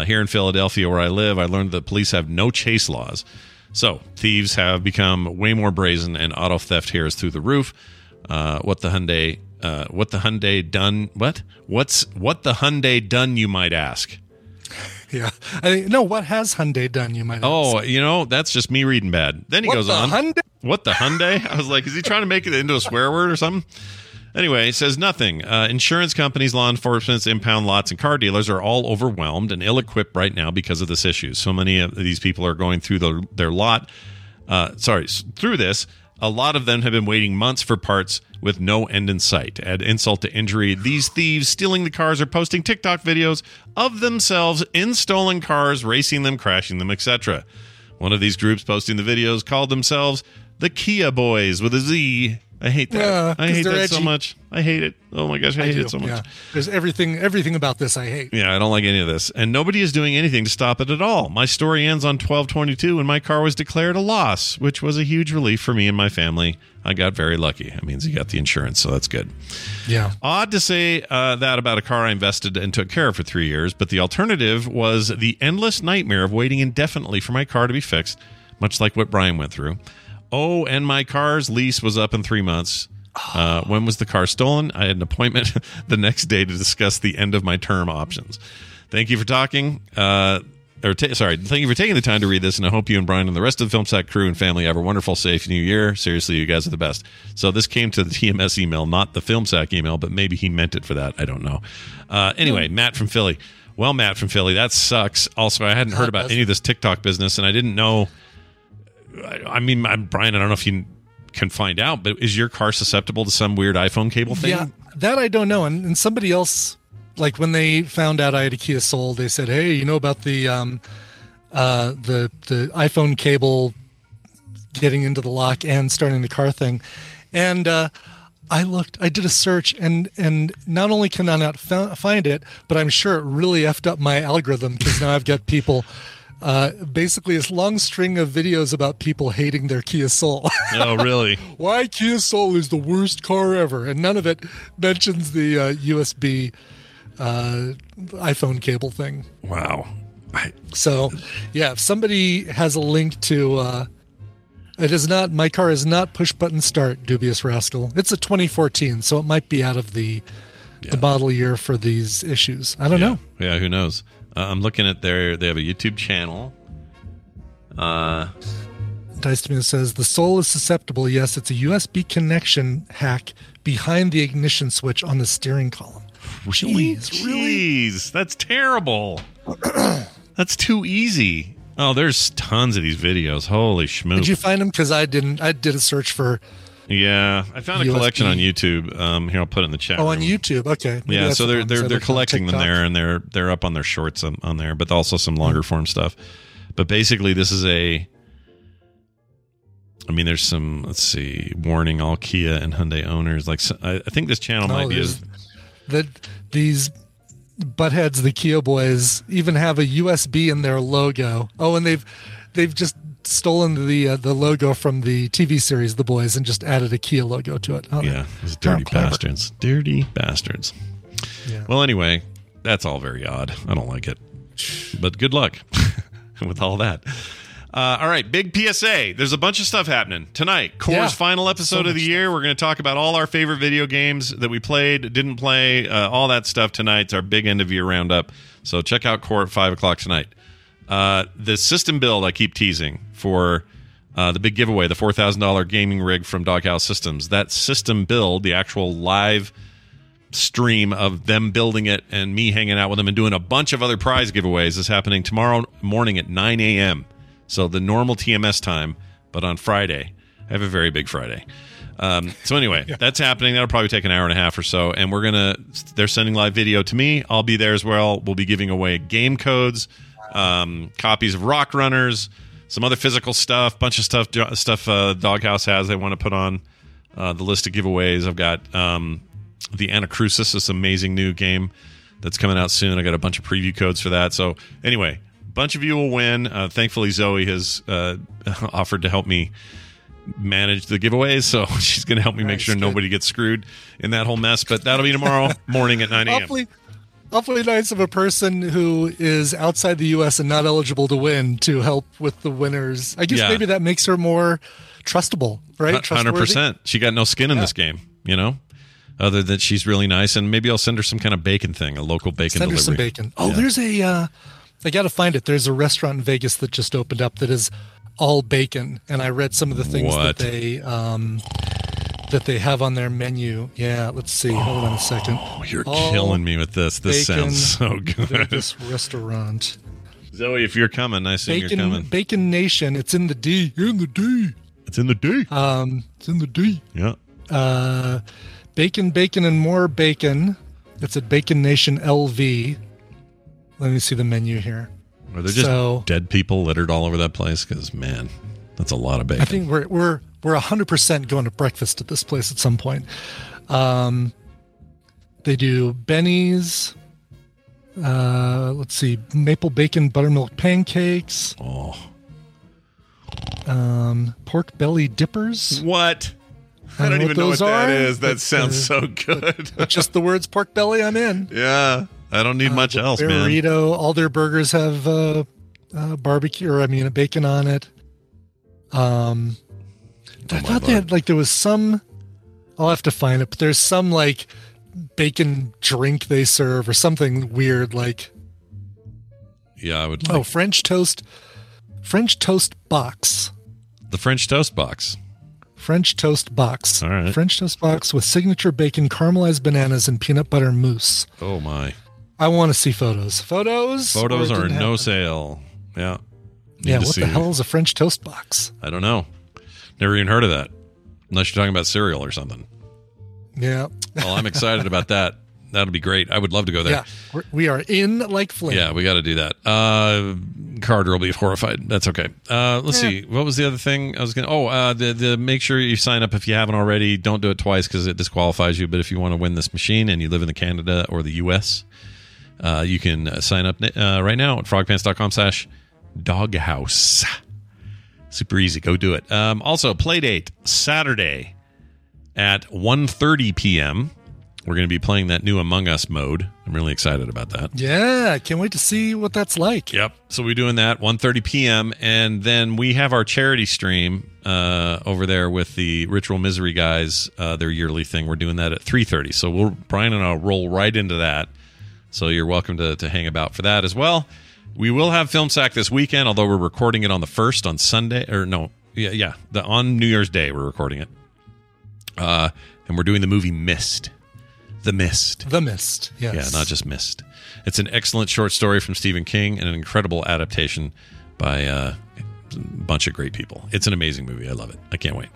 Here in Philadelphia, where I live, I learned that police have no chase laws. So thieves have become way more brazen, and auto theft here is through the roof. What the Hyundai done, you might ask. Yeah. What has Hyundai done, you might ask. Oh, that's just me reading bad. Then he goes on. Hyundai? What the Hyundai? I was like, is he trying to make it into a swear word or something? Anyway, he says nothing. Insurance companies, law enforcement, impound lots, and car dealers are all overwhelmed and ill-equipped right now because of this issue. So many of these people are going through through this. A lot of them have been waiting months for parts with no end in sight. Add insult to injury, these thieves stealing the cars are posting TikTok videos of themselves in stolen cars, racing them, crashing them, etc. One of these groups posting the videos called themselves the Kia Boys with a Z. I hate that. Yeah, I hate that edgy. So much. I hate it. Oh my gosh, I hate it so much. Yeah. There's everything about this I hate. Yeah, I don't like any of this. And nobody is doing anything to stop it at all. My story ends on 12/22 and my car was declared a loss, which was a huge relief for me and my family. I got very lucky. That means he got the insurance, so that's good. Yeah. Odd to say that about a car I invested and took care of for 3 years, but the alternative was the endless nightmare of waiting indefinitely for my car to be fixed, much like what Brian went through. Oh, and my car's lease was up in 3 months. When was the car stolen? I had an appointment the next day to discuss the end of my term options. Thank you for talking. Thank you for taking the time to read this, and I hope you and Brian and the rest of the Film Sack crew and family have a wonderful, safe new year. Seriously, you guys are the best. So this came to the TMS email, not the Film Sack email, but maybe he meant it for that. I don't know. Anyway, Matt from Philly. Well, Matt from Philly, that sucks. Also, I hadn't heard about any of this TikTok business, and I didn't know... I mean, Brian, I don't know if you can find out, but is your car susceptible to some weird iPhone cable thing? Yeah, that I don't know. And somebody else, like when they found out I had a Kia Soul, they said, hey, you know about the iPhone cable getting into the lock and starting the car thing. And I did a search, and not only can I not find it, but I'm sure it really effed up my algorithm because now I've got people... basically, it's long string of videos about people hating their Kia Soul. Oh, really? Why Kia Soul is the worst car ever, and none of it mentions the USB iPhone cable thing. Wow. So, yeah, if somebody has a link to, my car is not push button start, dubious rascal. It's a 2014, so it might be out of the model year for these issues. I don't know. Yeah, who knows? I'm looking at they have a YouTube channel. Dicemino says, the Soul is susceptible. Yes, it's a USB connection hack behind the ignition switch on the steering column. Really? Jeez, that's terrible. That's too easy. Oh, there's tons of these videos. Holy schmoo. Did you find them? Because I didn't. I did a search for... Yeah, I found a collection on YouTube. Here, I'll put it in the chat. On YouTube, okay. Maybe yeah, so they're collecting them there, and they're up on their shorts on there, but also some longer form stuff. But basically, this is there's some. Let's see, warning all Kia and Hyundai owners. Like, I think this channel might be these buttheads, the Kia Boys, even have a USB in their logo. Oh, and they've just stolen the logo from the TV series The Boys and just added a Kia logo to it. Oh, yeah, those dirty bastards. Dirty bastards. Yeah. Well, anyway, that's all very odd. I don't like it. But good luck with all that. All right, big PSA. There's a bunch of stuff happening tonight. Core's final episode of the year. We're going to talk about all our favorite video games that we played, didn't play, all that stuff tonight. It's our big end-of-year roundup. So check out Core at 5 o'clock tonight. The system build I keep teasing for the big giveaway, the $4,000 gaming rig from Doghouse Systems. That system build, the actual live stream of them building it and me hanging out with them and doing a bunch of other prize giveaways, is happening tomorrow morning at 9 a.m., so the normal TMS time, but on Friday. I have a very big Friday. So anyway, that's happening. That'll probably take an hour and a half or so. And we're going to, they're sending live video to me. I'll be there as well. We'll be giving away game codes, copies of Rock Runners, some other physical stuff, bunch of stuff Doghouse has they want to put on the list of giveaways. I've got the Anacrusis, this amazing new game that's coming out soon. I got a bunch of preview codes for that. So anyway, bunch of you will win. Thankfully, Zoe has offered to help me manage the giveaways, so she's going to help me make sure nobody gets screwed in that whole mess. But that'll be tomorrow morning at 9 a.m. Awfully nice of a person who is outside the U.S. and not eligible to win to help with the winners. I guess maybe that makes her more trustable, right? 100%. She got no skin in this game, you know? Other than she's really nice, and maybe I'll send her some kind of bacon thing, a local bacon delivery. Send her some bacon. Oh, there's a... I got to find it. There's a restaurant in Vegas that just opened up that is all bacon, and I read some of the things that they have on their menu. Yeah, let's see. Hold on a second. You're all killing me with this. This sounds so good. Vegas restaurant. Zoe, if you're coming, I see you're coming. Bacon Nation. It's in the D. It's in the D. Yeah. Bacon, and more bacon. It's at Bacon Nation LV. Let me see the menu here. Are there just dead people littered all over that place? Because, man, that's a lot of bacon. I think we're 100% going to breakfast at this place at some point. They do Benny's. Let's see. Maple bacon buttermilk pancakes. Oh. Pork belly dippers. What? I don't even know what that is. That sounds so good. But just the words pork belly, I'm in. Yeah. I don't need much else, man. Burrito. All their burgers have barbecue, a bacon on it. I thought they had, there was some. I'll have to find it, but there's some bacon drink they serve or something weird Yeah, I would. Oh, French toast box. The French toast box. French toast box. All right. French toast box with signature bacon, caramelized bananas, and peanut butter mousse. Oh my. I want to see photos. Photos are no sale. Yeah. What the hell is a French toast box? I don't know. Never even heard of that. Unless you're talking about cereal or something. Yeah. Well, I'm excited about that. That'll be great. I would love to go there. Yeah. We are in like flame. Yeah, we got to do that. Carter will be horrified. That's okay. Let's see. What was the other thing I was going to... make sure you sign up if you haven't already. Don't do it twice because it disqualifies you. But if you want to win this machine and you live in Canada or the U.S., you can sign up right now at frogpants.com/doghouse. Super easy. Go do it. Also, Playdate Saturday at 1:30 p.m., we're going to be playing that new Among Us mode. I'm really excited about that. Yeah, I can't wait to see what that's like. Yep. So we're doing that 1:30 p.m. And then we have our charity stream over there with the Ritual Misery guys, their yearly thing. We're doing that at 3:30. So Brian and I will roll right into that. So you're welcome to hang about for that as well. We will have Film Sack this weekend, although we're recording it on the 1st on Sunday. Or no, on New Year's Day we're recording it. And we're doing the movie Mist. The Mist, yes. Yeah, not just Mist. It's an excellent short story from Stephen King and an incredible adaptation by a bunch of great people. It's an amazing movie. I love it. I can't wait.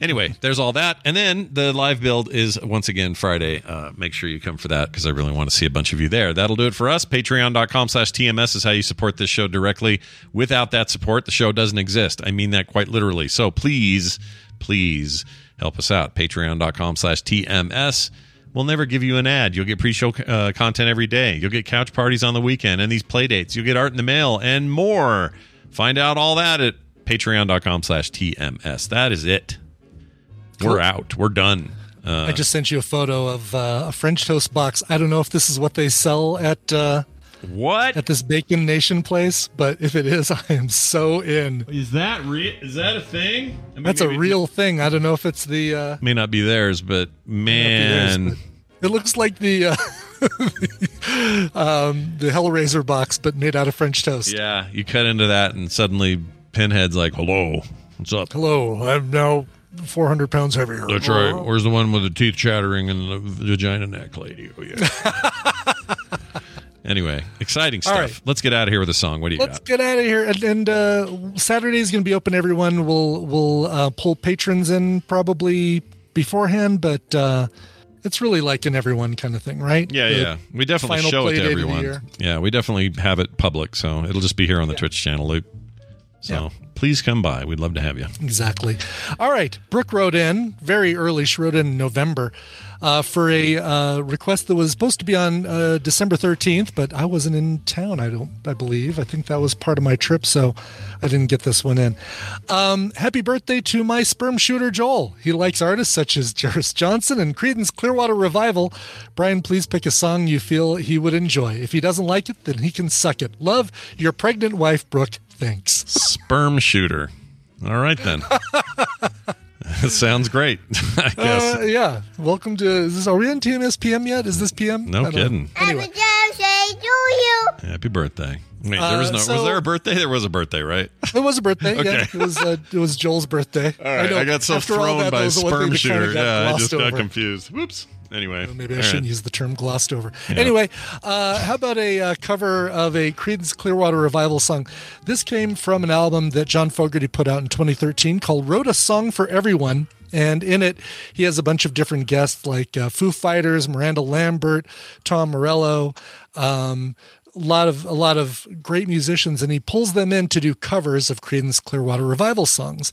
Anyway, there's all that. And then the live build is, once again, Friday. Make sure you come for that because I really want to see a bunch of you there. That'll do it for us. Patreon.com/TMS is how you support this show directly. Without that support, the show doesn't exist. I mean that quite literally. So please help us out. Patreon.com/TMS. We'll never give you an ad. You'll get pre-show content every day. You'll get couch parties on the weekend and these play dates. You'll get art in the mail and more. Find out all that at patreon.com/TMS. That is it. Cool. We're out. We're done. I just sent you a photo of a French toast box. I don't know if this is what they sell at What? At this Bacon Nation place, but if it is, I am so in. Is that real? Is that a thing? I mean, that's a real thing. I don't know if it's the... may not be theirs, but man... It looks like the... the Hellraiser box, but made out of French toast. Yeah, you cut into that and suddenly Pinhead's like, hello, what's up? Hello, I'm now 400 pounds heavier. That's right. Where's the one with the teeth chattering and the vagina neck lady? Oh, yeah. Anyway, exciting stuff. Right. Let's get out of here with a song. What do you got? Let's get out of here. And Saturday's going to be open, everyone. We'll pull patrons in probably beforehand, but... it's really like an everyone kind of thing, right? Yeah, yeah. We definitely show it to everyone. Yeah, we definitely have it public, so it'll just be here on the Twitch channel, Luke. So please come by. We'd love to have you. Exactly. All right. Brooke wrote in very early. She wrote in November for a request that was supposed to be on December 13th, but I wasn't in town, I believe. I think that was part of my trip, so I didn't get this one in. Happy birthday to my sperm shooter, Joel. He likes artists such as Jairus Johnson and Creedence Clearwater Revival. Brian, please pick a song you feel he would enjoy. If he doesn't like it, then he can suck it. Love, your pregnant wife, Brooke. Thanks. Sperm shooter. All right, then. That sounds great, I guess. Yeah. Welcome to... Are we on TMS PM yet? Is this PM? No kidding. Anyway. Happy birthday. Wait, there was no... was there a birthday? There was a birthday, right? There was a birthday, okay. Yeah. It was Joel's birthday. All right. I got so thrown that, by sperm shooter. Yeah, I just got confused. Whoops. Anyway, maybe I shouldn't use the term glossed over. Yeah. Anyway, how about a cover of a Creedence Clearwater Revival song? This came from an album that John Fogerty put out in 2013 called Wrote a Song for Everyone. And in it, he has a bunch of different guests like Foo Fighters, Miranda Lambert, Tom Morello, a lot of great musicians, and he pulls them in to do covers of Creedence Clearwater Revival songs.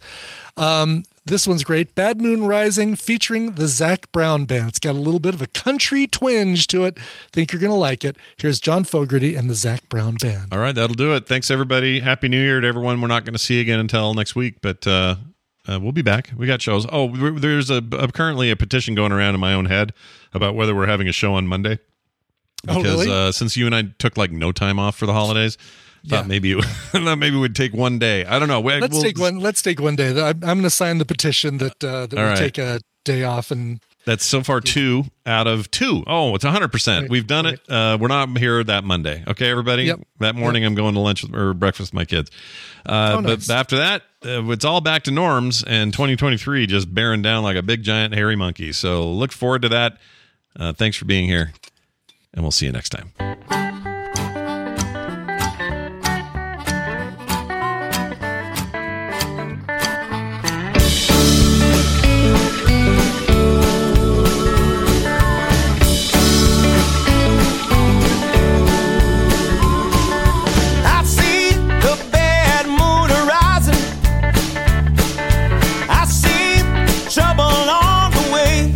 This one's great. Bad Moon Rising featuring the Zac Brown Band. It's got a little bit of a country twinge to it. Think you're going to like it. Here's John Fogerty and the Zac Brown Band. All right, that'll do it. Thanks, everybody. Happy New Year to everyone. We're not going to see you again until next week, but we'll be back. We got shows. Oh, there's currently a petition going around in my own head about whether we're having a show on Monday. Because really? Since you and I took like no time off for the holidays, thought maybe we'd take one day. I don't know. Let's take one day. I'm going to sign the petition that we take a day off, and that's so far 2 out of 2. Oh, it's 100%. Right, we've done it. We're not here that Monday. Okay, everybody. Yep. That morning, I'm going to breakfast with my kids. But after that, it's all back to norms, and 2023 just bearing down like a big giant hairy monkey. So look forward to that. Thanks for being here. And we'll see you next time. I see the bad moon horizon. I see trouble on the way.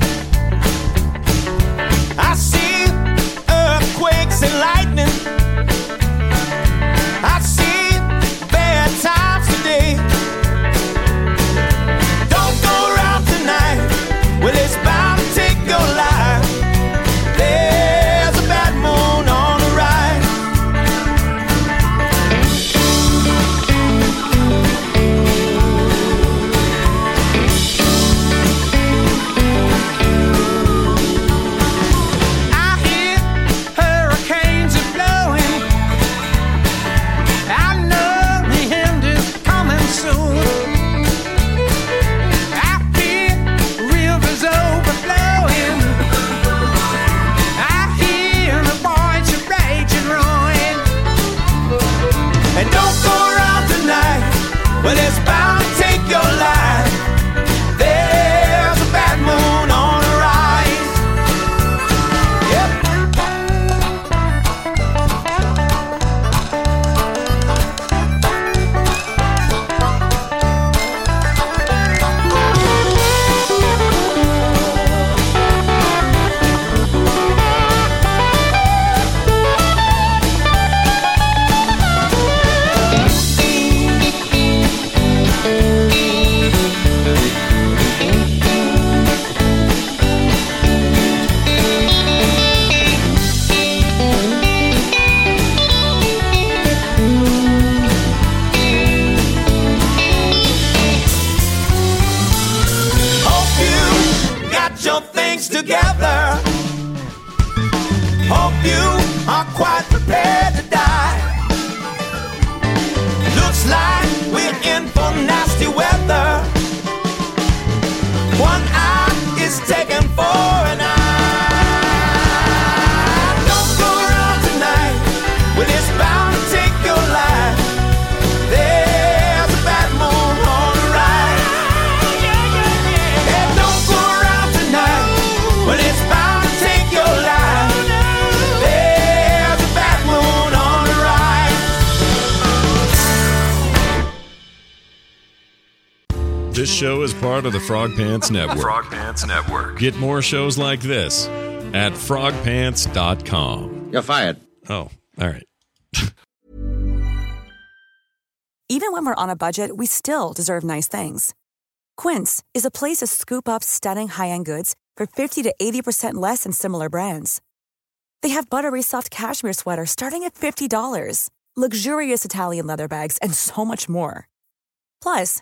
I see earthquakes and lightning. I see bad times today. Don't go around tonight. Well, it's bound to take your life. There's a bad moon on the rise. I hear hurricanes are blowing. I know the end is coming soon. I hear rivers overflowing. I hear the boys are raging, roaring. And don't go around tonight. Well, it's bound to take your life. There's a bad moon on the rise. Yep. This show is part of the Frog Pants Network. Frog Pants Network. Get more shows like this at frogpants.com. You're fired. Oh, all right. Even when we're on a budget, we still deserve nice things. Quince is a place to scoop up stunning high-end goods for 50 to 80% less than similar brands. They have buttery soft cashmere sweaters starting at $50, luxurious Italian leather bags, and so much more. Plus,